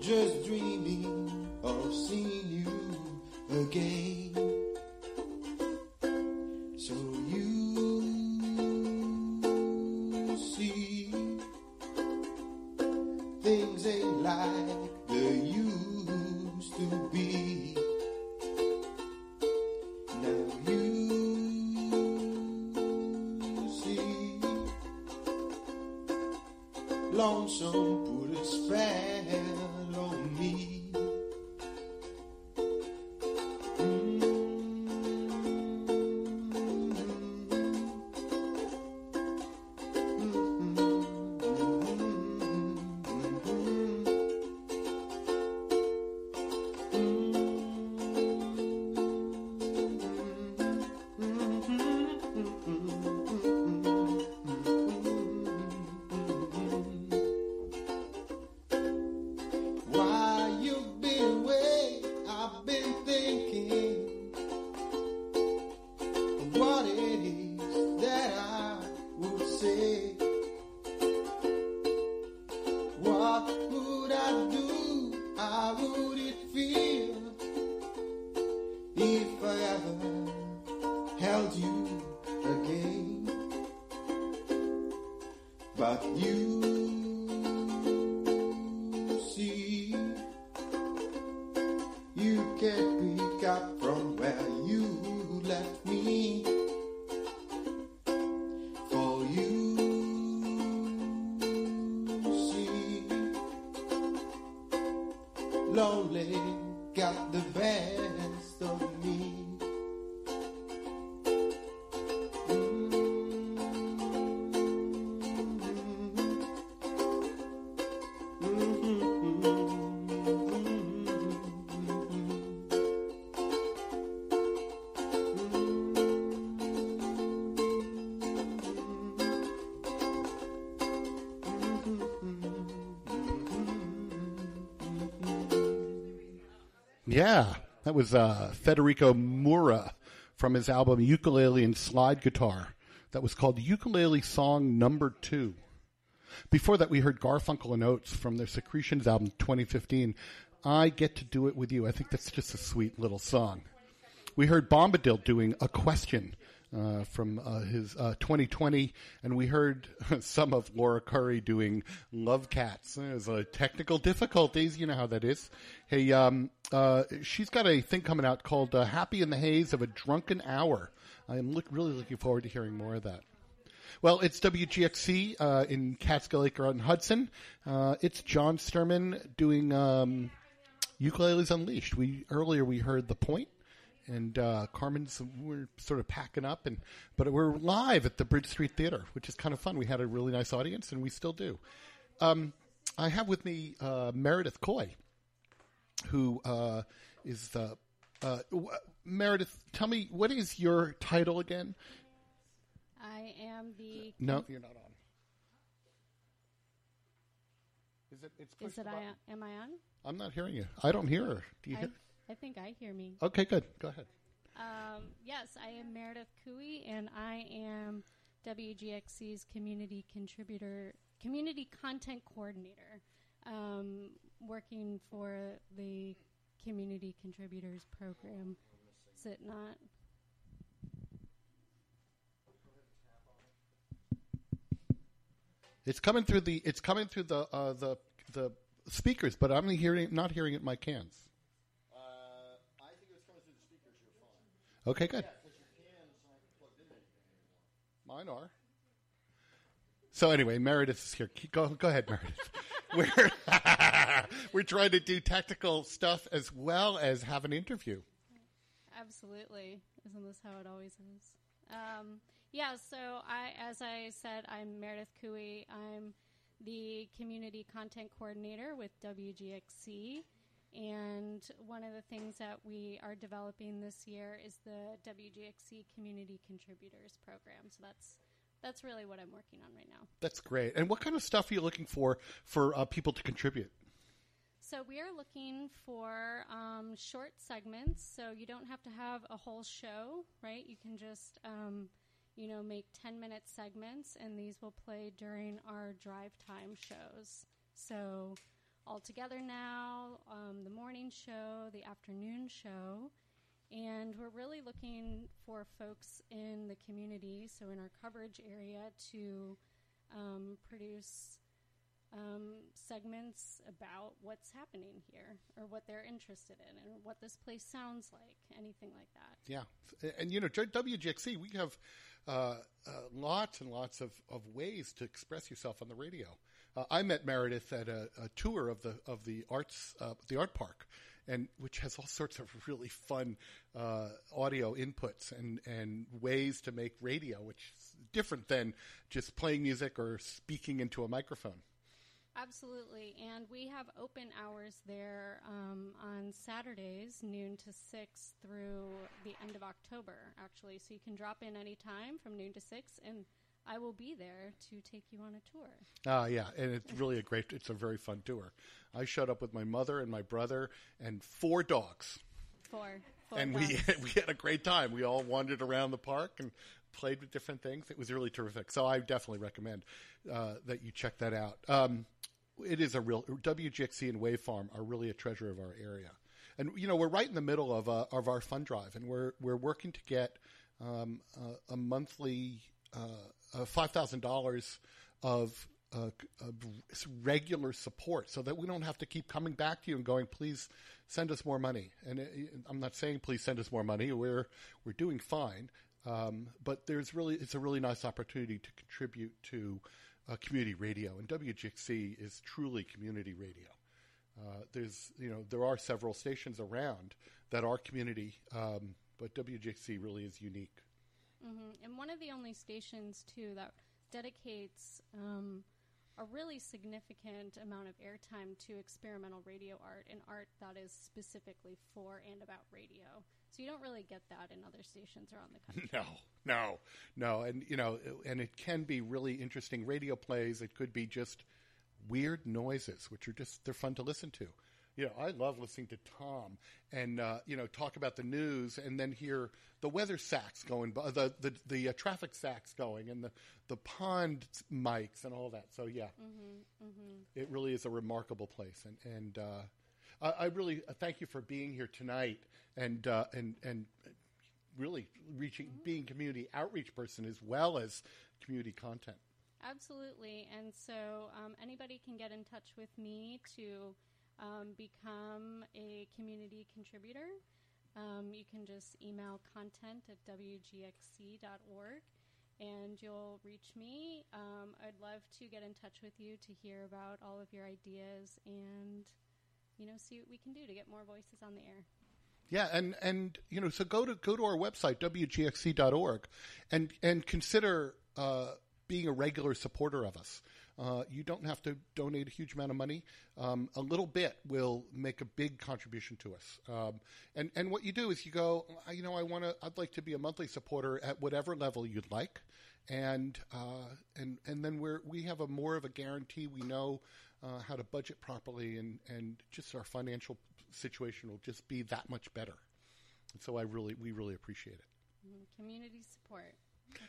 just dreaming. again. So you see, things ain't like they used to be. Now you see, lonesome put a spell on me. Yeah, that was Federico Mura from his album Ukulele and Slide Guitar. That was called Ukulele Song Number 2. Before that, we heard Garfunkel and Oates from their Secretions album 2015. I Get to Do It With You. I think that's just a sweet little song. We heard Bombadil doing A Question from his 2020, and we heard some of Laura Curry doing Love Cats. There's technical difficulties. You know how that is. Hey, she's got a thing coming out called Happy in the Haze of a Drunken Hour. I am really looking forward to hearing more of that. Well, it's WGXC in Catskill, Lake Garden, Hudson. It's John Sturman doing Ukuleles Unleashed. Earlier we heard The Point, and Carmen's, we're sort of packing up, but we're live at the Bridge Street Theatre, which is kind of fun. We had a really nice audience, and we still do. I have with me Meredith Cooey, who is the Meredith? Tell me, what is your title again? I am the. No, you're not on. Is it? It's pushed. Is it? Am I on? I'm not hearing you. I don't hear her. Do you hear? I think I hear me. Okay, good. Go ahead. Yes, I am Meredith Cooey, and I am WGXC's community contributor, community content coordinator. Working for the Community Contributors Program. Is it not? It's coming through the speakers, but I'm not hearing it in my cans. I think it's coming through the speakers. You're fine. Okay, good. Yeah, 'cause your cans aren't plugged in anything anymore. Mine are. So anyway, Meredith is here. Go ahead, Meredith. We're trying to do tactical stuff as well as have an interview. Absolutely. Isn't this how it always is? As I said, I'm Meredith Cooey. I'm the community content coordinator with WGXC. And one of the things that we are developing this year is the WGXC Community Contributors Program. So that's really what I'm working on right now. That's great. And what kind of stuff are you looking for people to contribute? So we are looking for short segments. So you don't have to have a whole show, right? You can just, make 10-minute segments, and these will play during our drive time shows. So All Together Now, the morning show, the afternoon show, And we're really looking for folks in the community, so in our coverage area, to produce segments about what's happening here or what they're interested in and what this place sounds like, anything like that. Yeah. And, you know, WGXC, we have lots and lots of ways to express yourself on the radio. I met Meredith at a tour of the arts, the art park, and which has all sorts of really fun audio inputs and ways to make radio, which is different than just playing music or speaking into a microphone. Absolutely, and we have open hours there on Saturdays, noon to 6 through the end of October, actually. So you can drop in any time from noon to 6, and I will be there to take you on a tour. Yeah, and it's really it's a very fun tour. I showed up with my mother and my brother and four dogs. We had a great time. We all wandered around the park and played with different things. It was really terrific. So I definitely recommend that you check that out. It is a real WGXC and Wave Farm are really a treasure of our area, and you know we're right in the middle of our fund drive, and we're working to get a monthly $5,000 of regular support, so that we don't have to keep coming back to you and going, please send us more money. And I'm not saying please send us more money. We're doing fine. But it's a really nice opportunity to contribute to community radio, and WGXC is truly community radio. There are several stations around that are community, but WGXC really is unique. Mm-hmm. And one of the only stations too that dedicates a really significant amount of airtime to experimental radio art and art that is specifically for and about radio. So you don't really get that in other stations around the country. No. And, you know, it can be really interesting radio plays. It could be just weird noises, which are they're fun to listen to. You know, I love listening to Tom and, talk about the news and then hear the weather sacks going, the traffic sacks going and the pond mics and all that. So, yeah, It really is a remarkable place. And I really thank you for being here tonight and really being community outreach person as well as community content. Absolutely. And so anybody can get in touch with me to become a community contributor. You can just email content@wgxc.org. And you'll reach me. I'd love to get in touch with you to hear about all of your ideas and see what we can do to get more voices on the air. Yeah, and so go to our website, wgxc.org, and consider being a regular supporter of us. You don't have to donate a huge amount of money. A little bit will make a big contribution to us. And what you do is you go, I'd like to be a monthly supporter at whatever level you'd like. And then we have a more of a guarantee. We know how to budget properly and just our financial situation will just be that much better. And so we really appreciate it. Community support.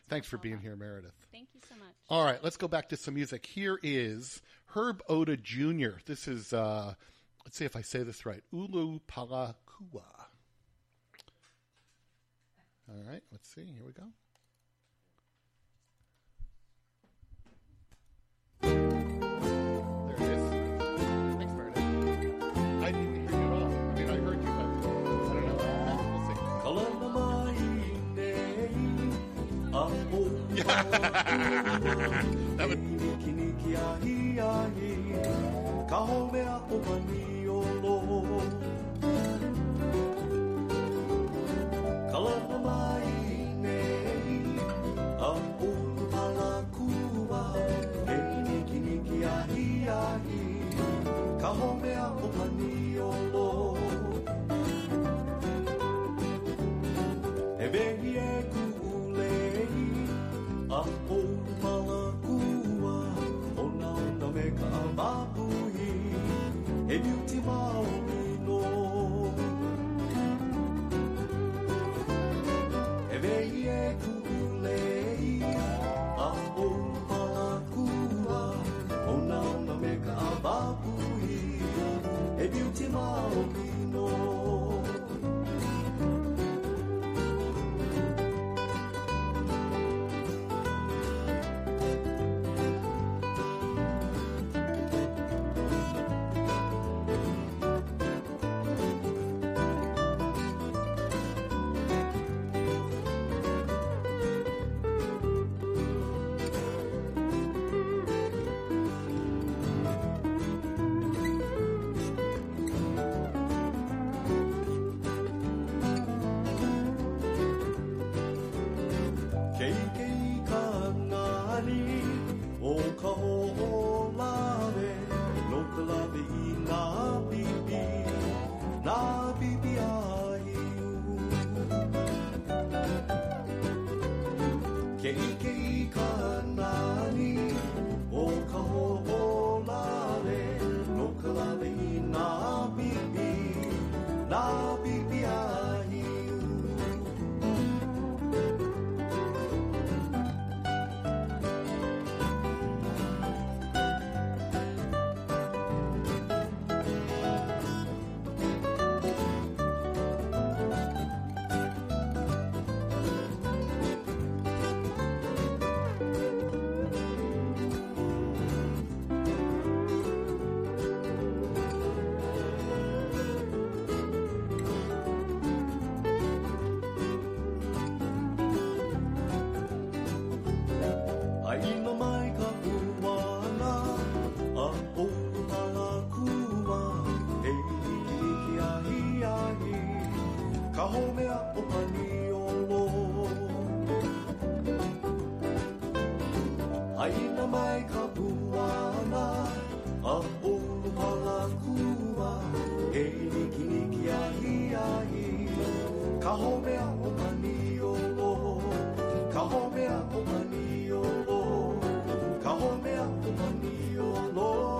Thanks for being here, Meredith. Thank you so much. All right, let's go back to some music. Here is Herb Oda Jr. This is, let's see if I say this right, Ulu Palakua. All right, let's see. Here we go. There it is. Thanks, Meredith. I didn't hear you at all. I mean, I heard you, but I don't know. We'll see. That would... Beauty, my hold me up on my knee, oh Lord. Aina mai kapuana, a olu palakua, eli kiniki ahi ahi. Ka hold me up on my knee, oh Lord. Ka hold me up on my knee, oh Lord. Ka hold me up on my knee, oh Lord.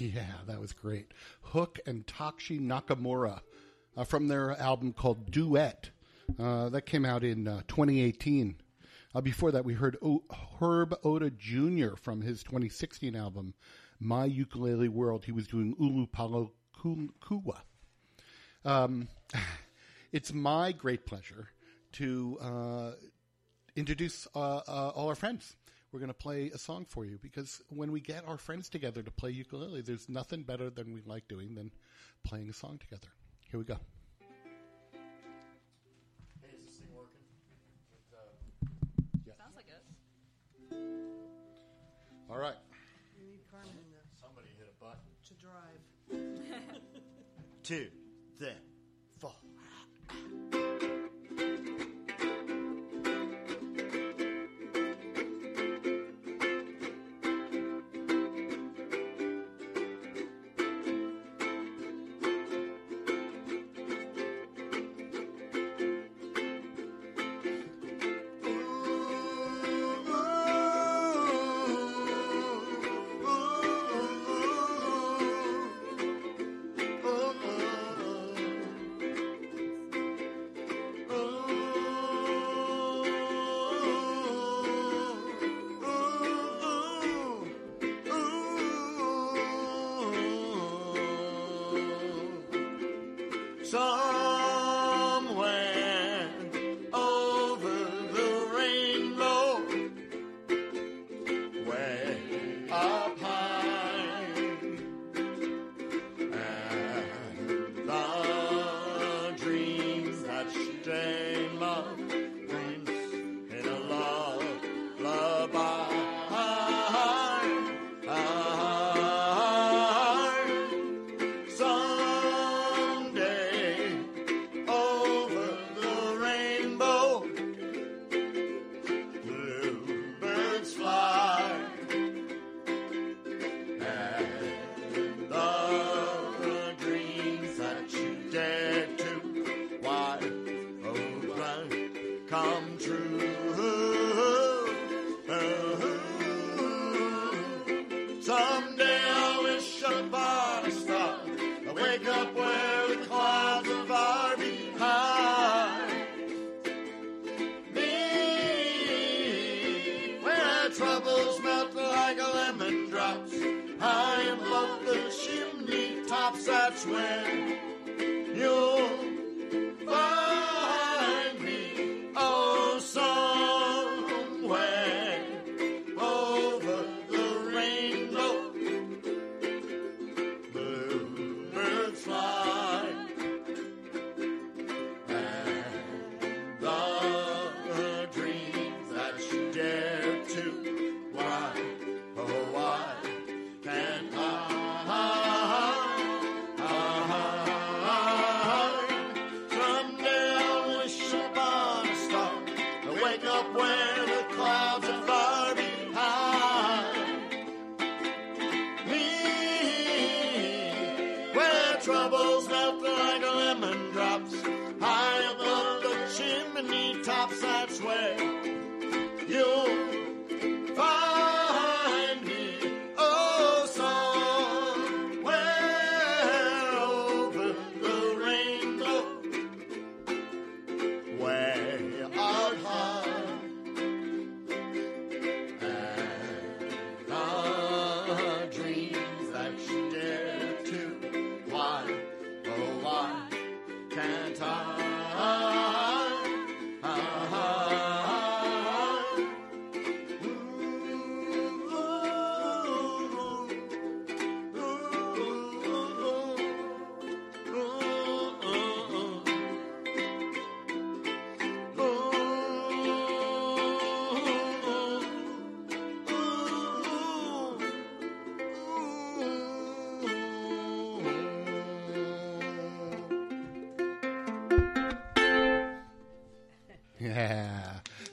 Yeah, that was great. Hook and Takashi Nakamura from their album called Duet. That came out in 2018. Before that, we heard Herb Oda Jr. from his 2016 album, My Ukulele World. He was doing Ulu Palo Kua. It's my great pleasure to introduce all our friends. We're going to play a song for you because when we get our friends together to play ukulele, there's nothing better than we like doing than playing a song together. Here we go. Hey, is this thing working? Yeah. Sounds like it. All right. You need Carmen to... Somebody hit a button. To drive. 2, 3, 4.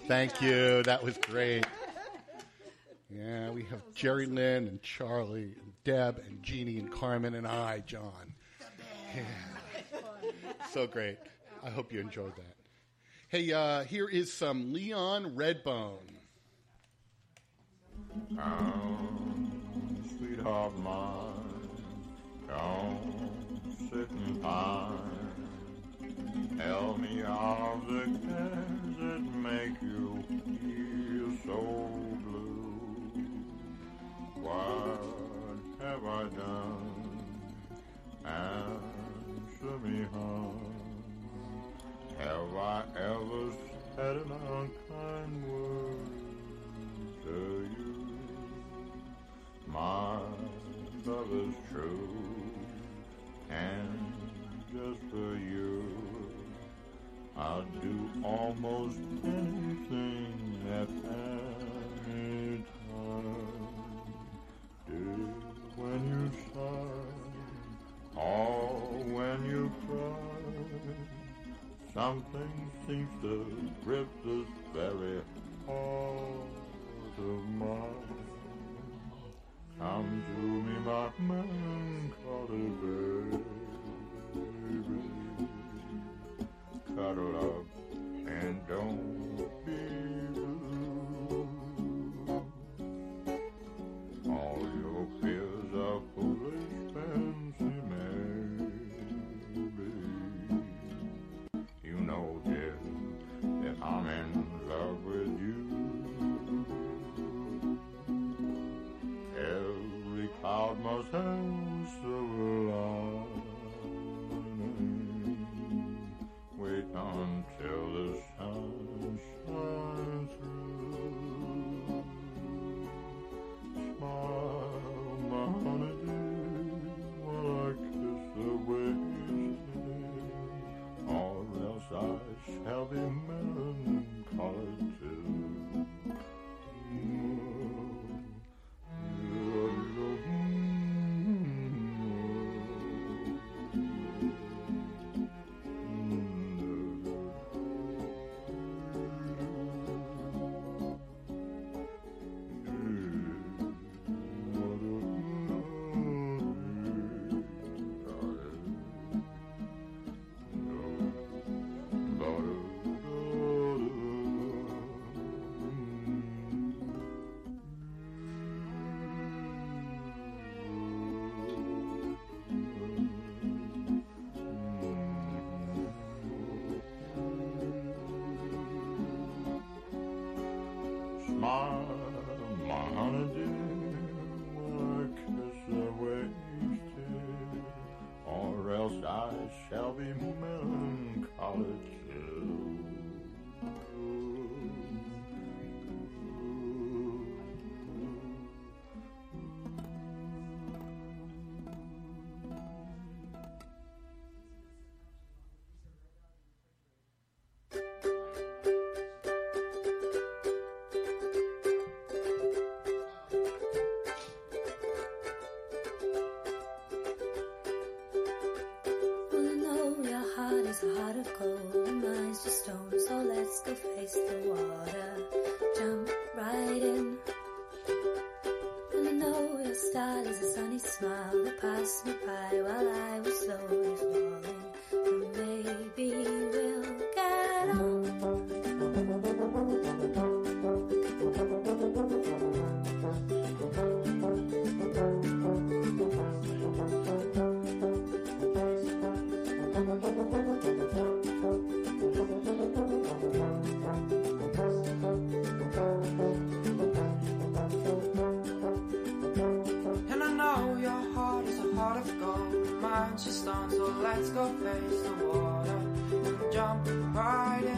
Thank you. That was great. Yeah, we have Jerry Lynn and Charlie and Deb and Jeannie and Carmen and I, John. Yeah. So great. I hope you enjoyed that. Hey, here is some Leon Redbone. Down, sweetheart mine, down, sitting pine, tell me of the care. That make you feel so blue. What have I done? Answer me, hon. Have I ever said an unkind word to you? My love is true, and just for you I'll do almost anything at any time. and fun. Oh, when you cry, something seems to grip this very heart of mine. Come to me, my melancholy baby, cuddle up and don't be blue. All your fears are foolish fancy, maybe. You know, dear, that I'm in love with you. Every cloud must have silver lining. Wait until the sun shines through. Smile, my honey dear, while I kiss the wasting, or else I shall be melancholy too. Face the water, jump right in.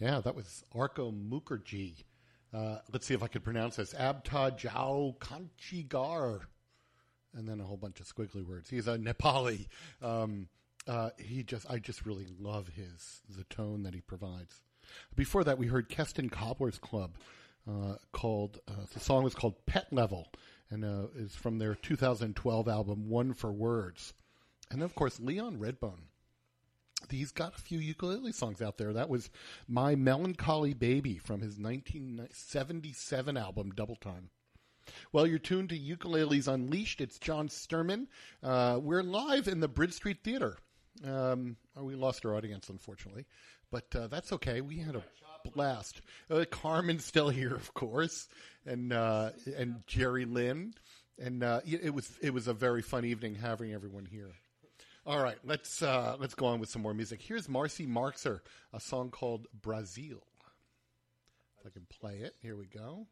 Yeah, that was Arko Mukherjee. Let's see if I could pronounce this. Abta Jau Kanchigar. And then a whole bunch of squiggly words. He's a Nepali. I just really love the tone that he provides. Before that, we heard Keston Cobbler's Club. The song was called Pet Level, and is from their 2012 album One for Words. And of course, Leon Redbone. He's got a few ukulele songs out there. That was My Melancholy Baby from his 1977 album Double Time. Well, you're tuned to Ukuleles Unleashed. It's John Sturman. We're live in the Bridge Street Theatre. We lost our audience, unfortunately, but that's okay. We had a blast. Carmen's still here, of course, and Jerry Lynn, and it was a very fun evening having everyone here. All right, let's go on with some more music. Here's Marcy Marxer, a song called Brazil. If I can play it, here we go.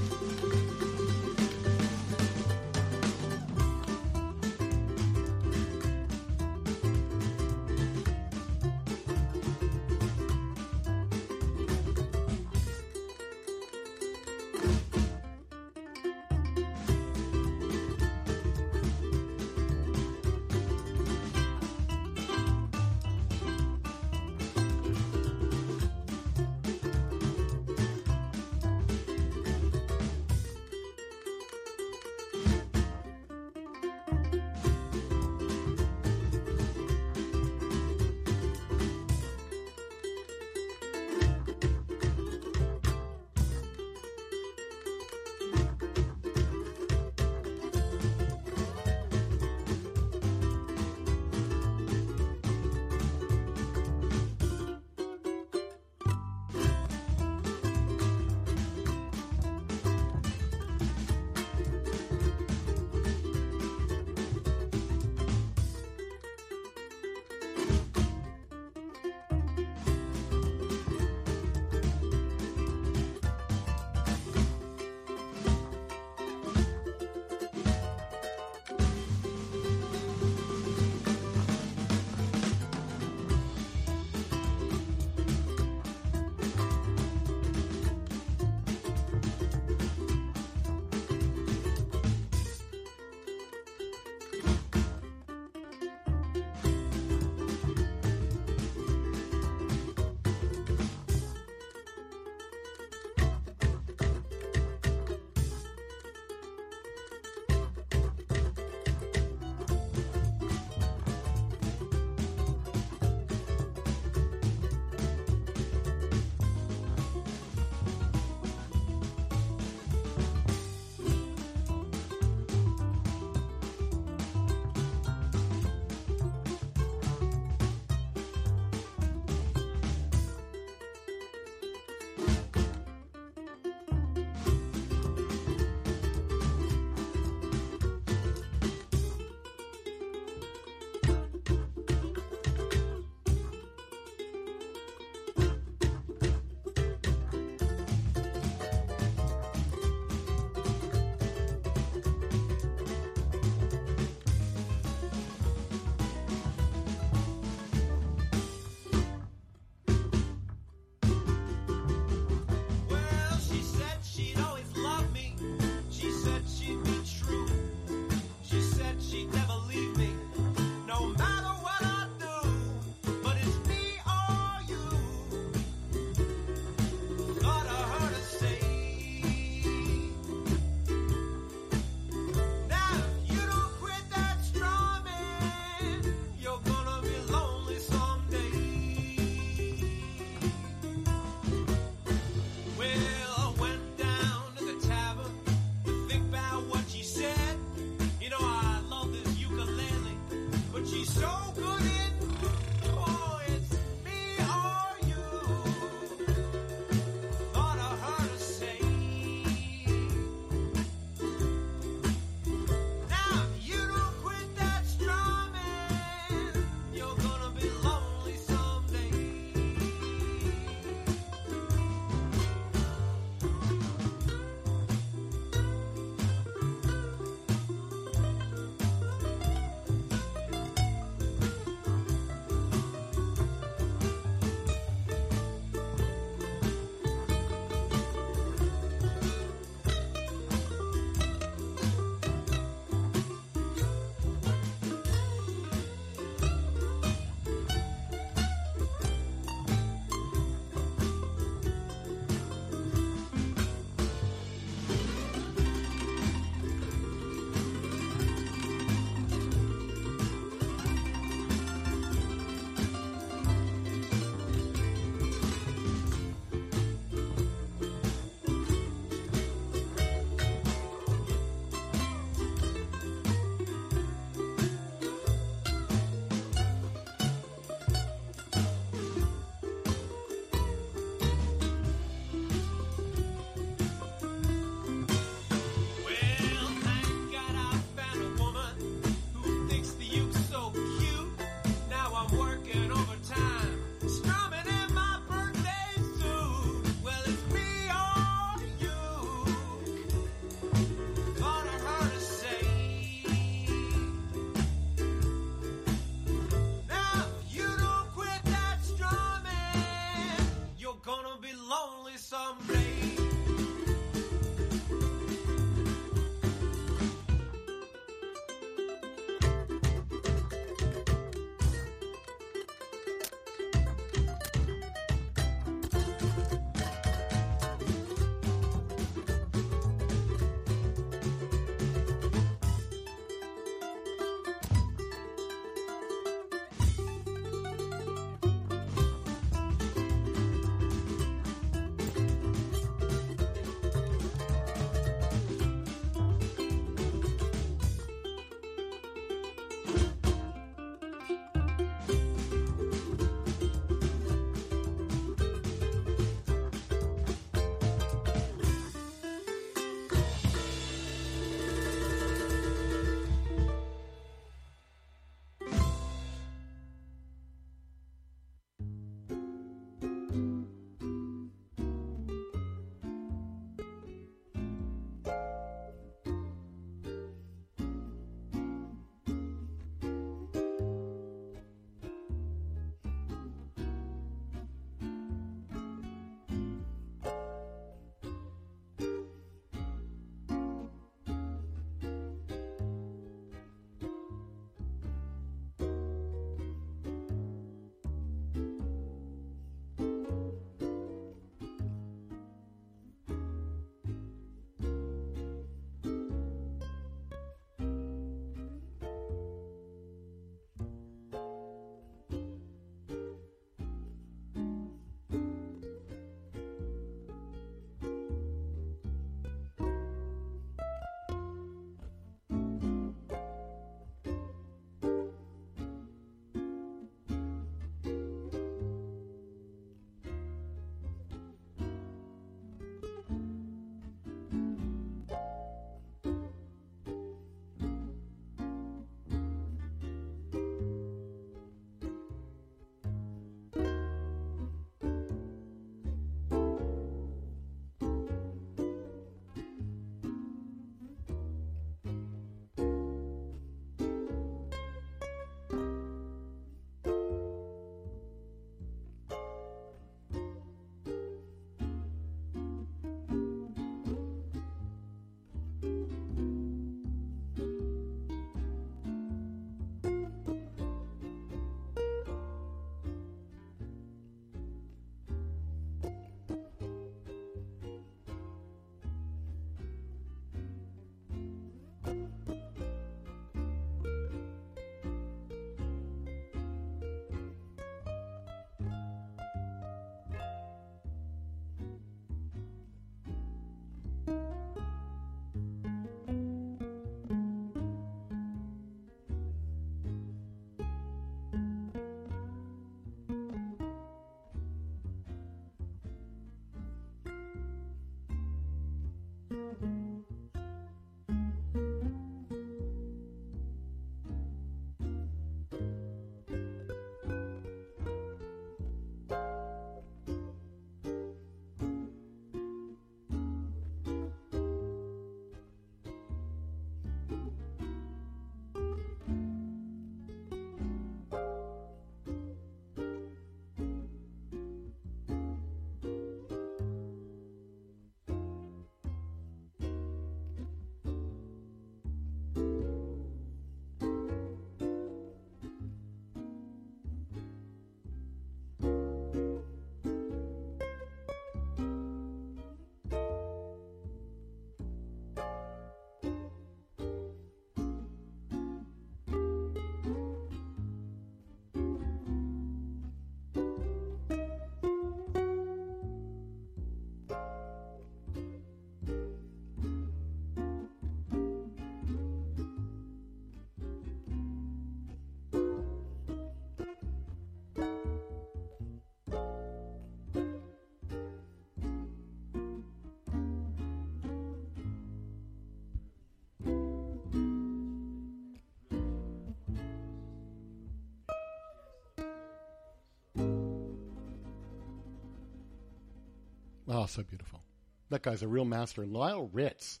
Oh, so beautiful. That guy's a real master. Lyle Ritz,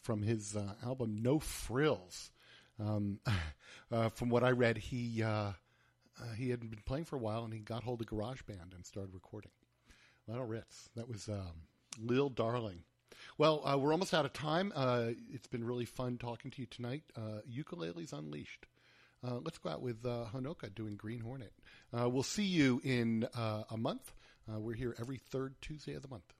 from his album No Frills. From what I read, he had been playing for a while, and he got hold of GarageBand and started recording. Lyle Ritz. That was Lil Darling. Well, we're almost out of time. It's been really fun talking to you tonight. Ukuleles Unleashed. Let's go out with Honoka doing Green Hornet. We'll see you in a month. We're here every third Tuesday of the month.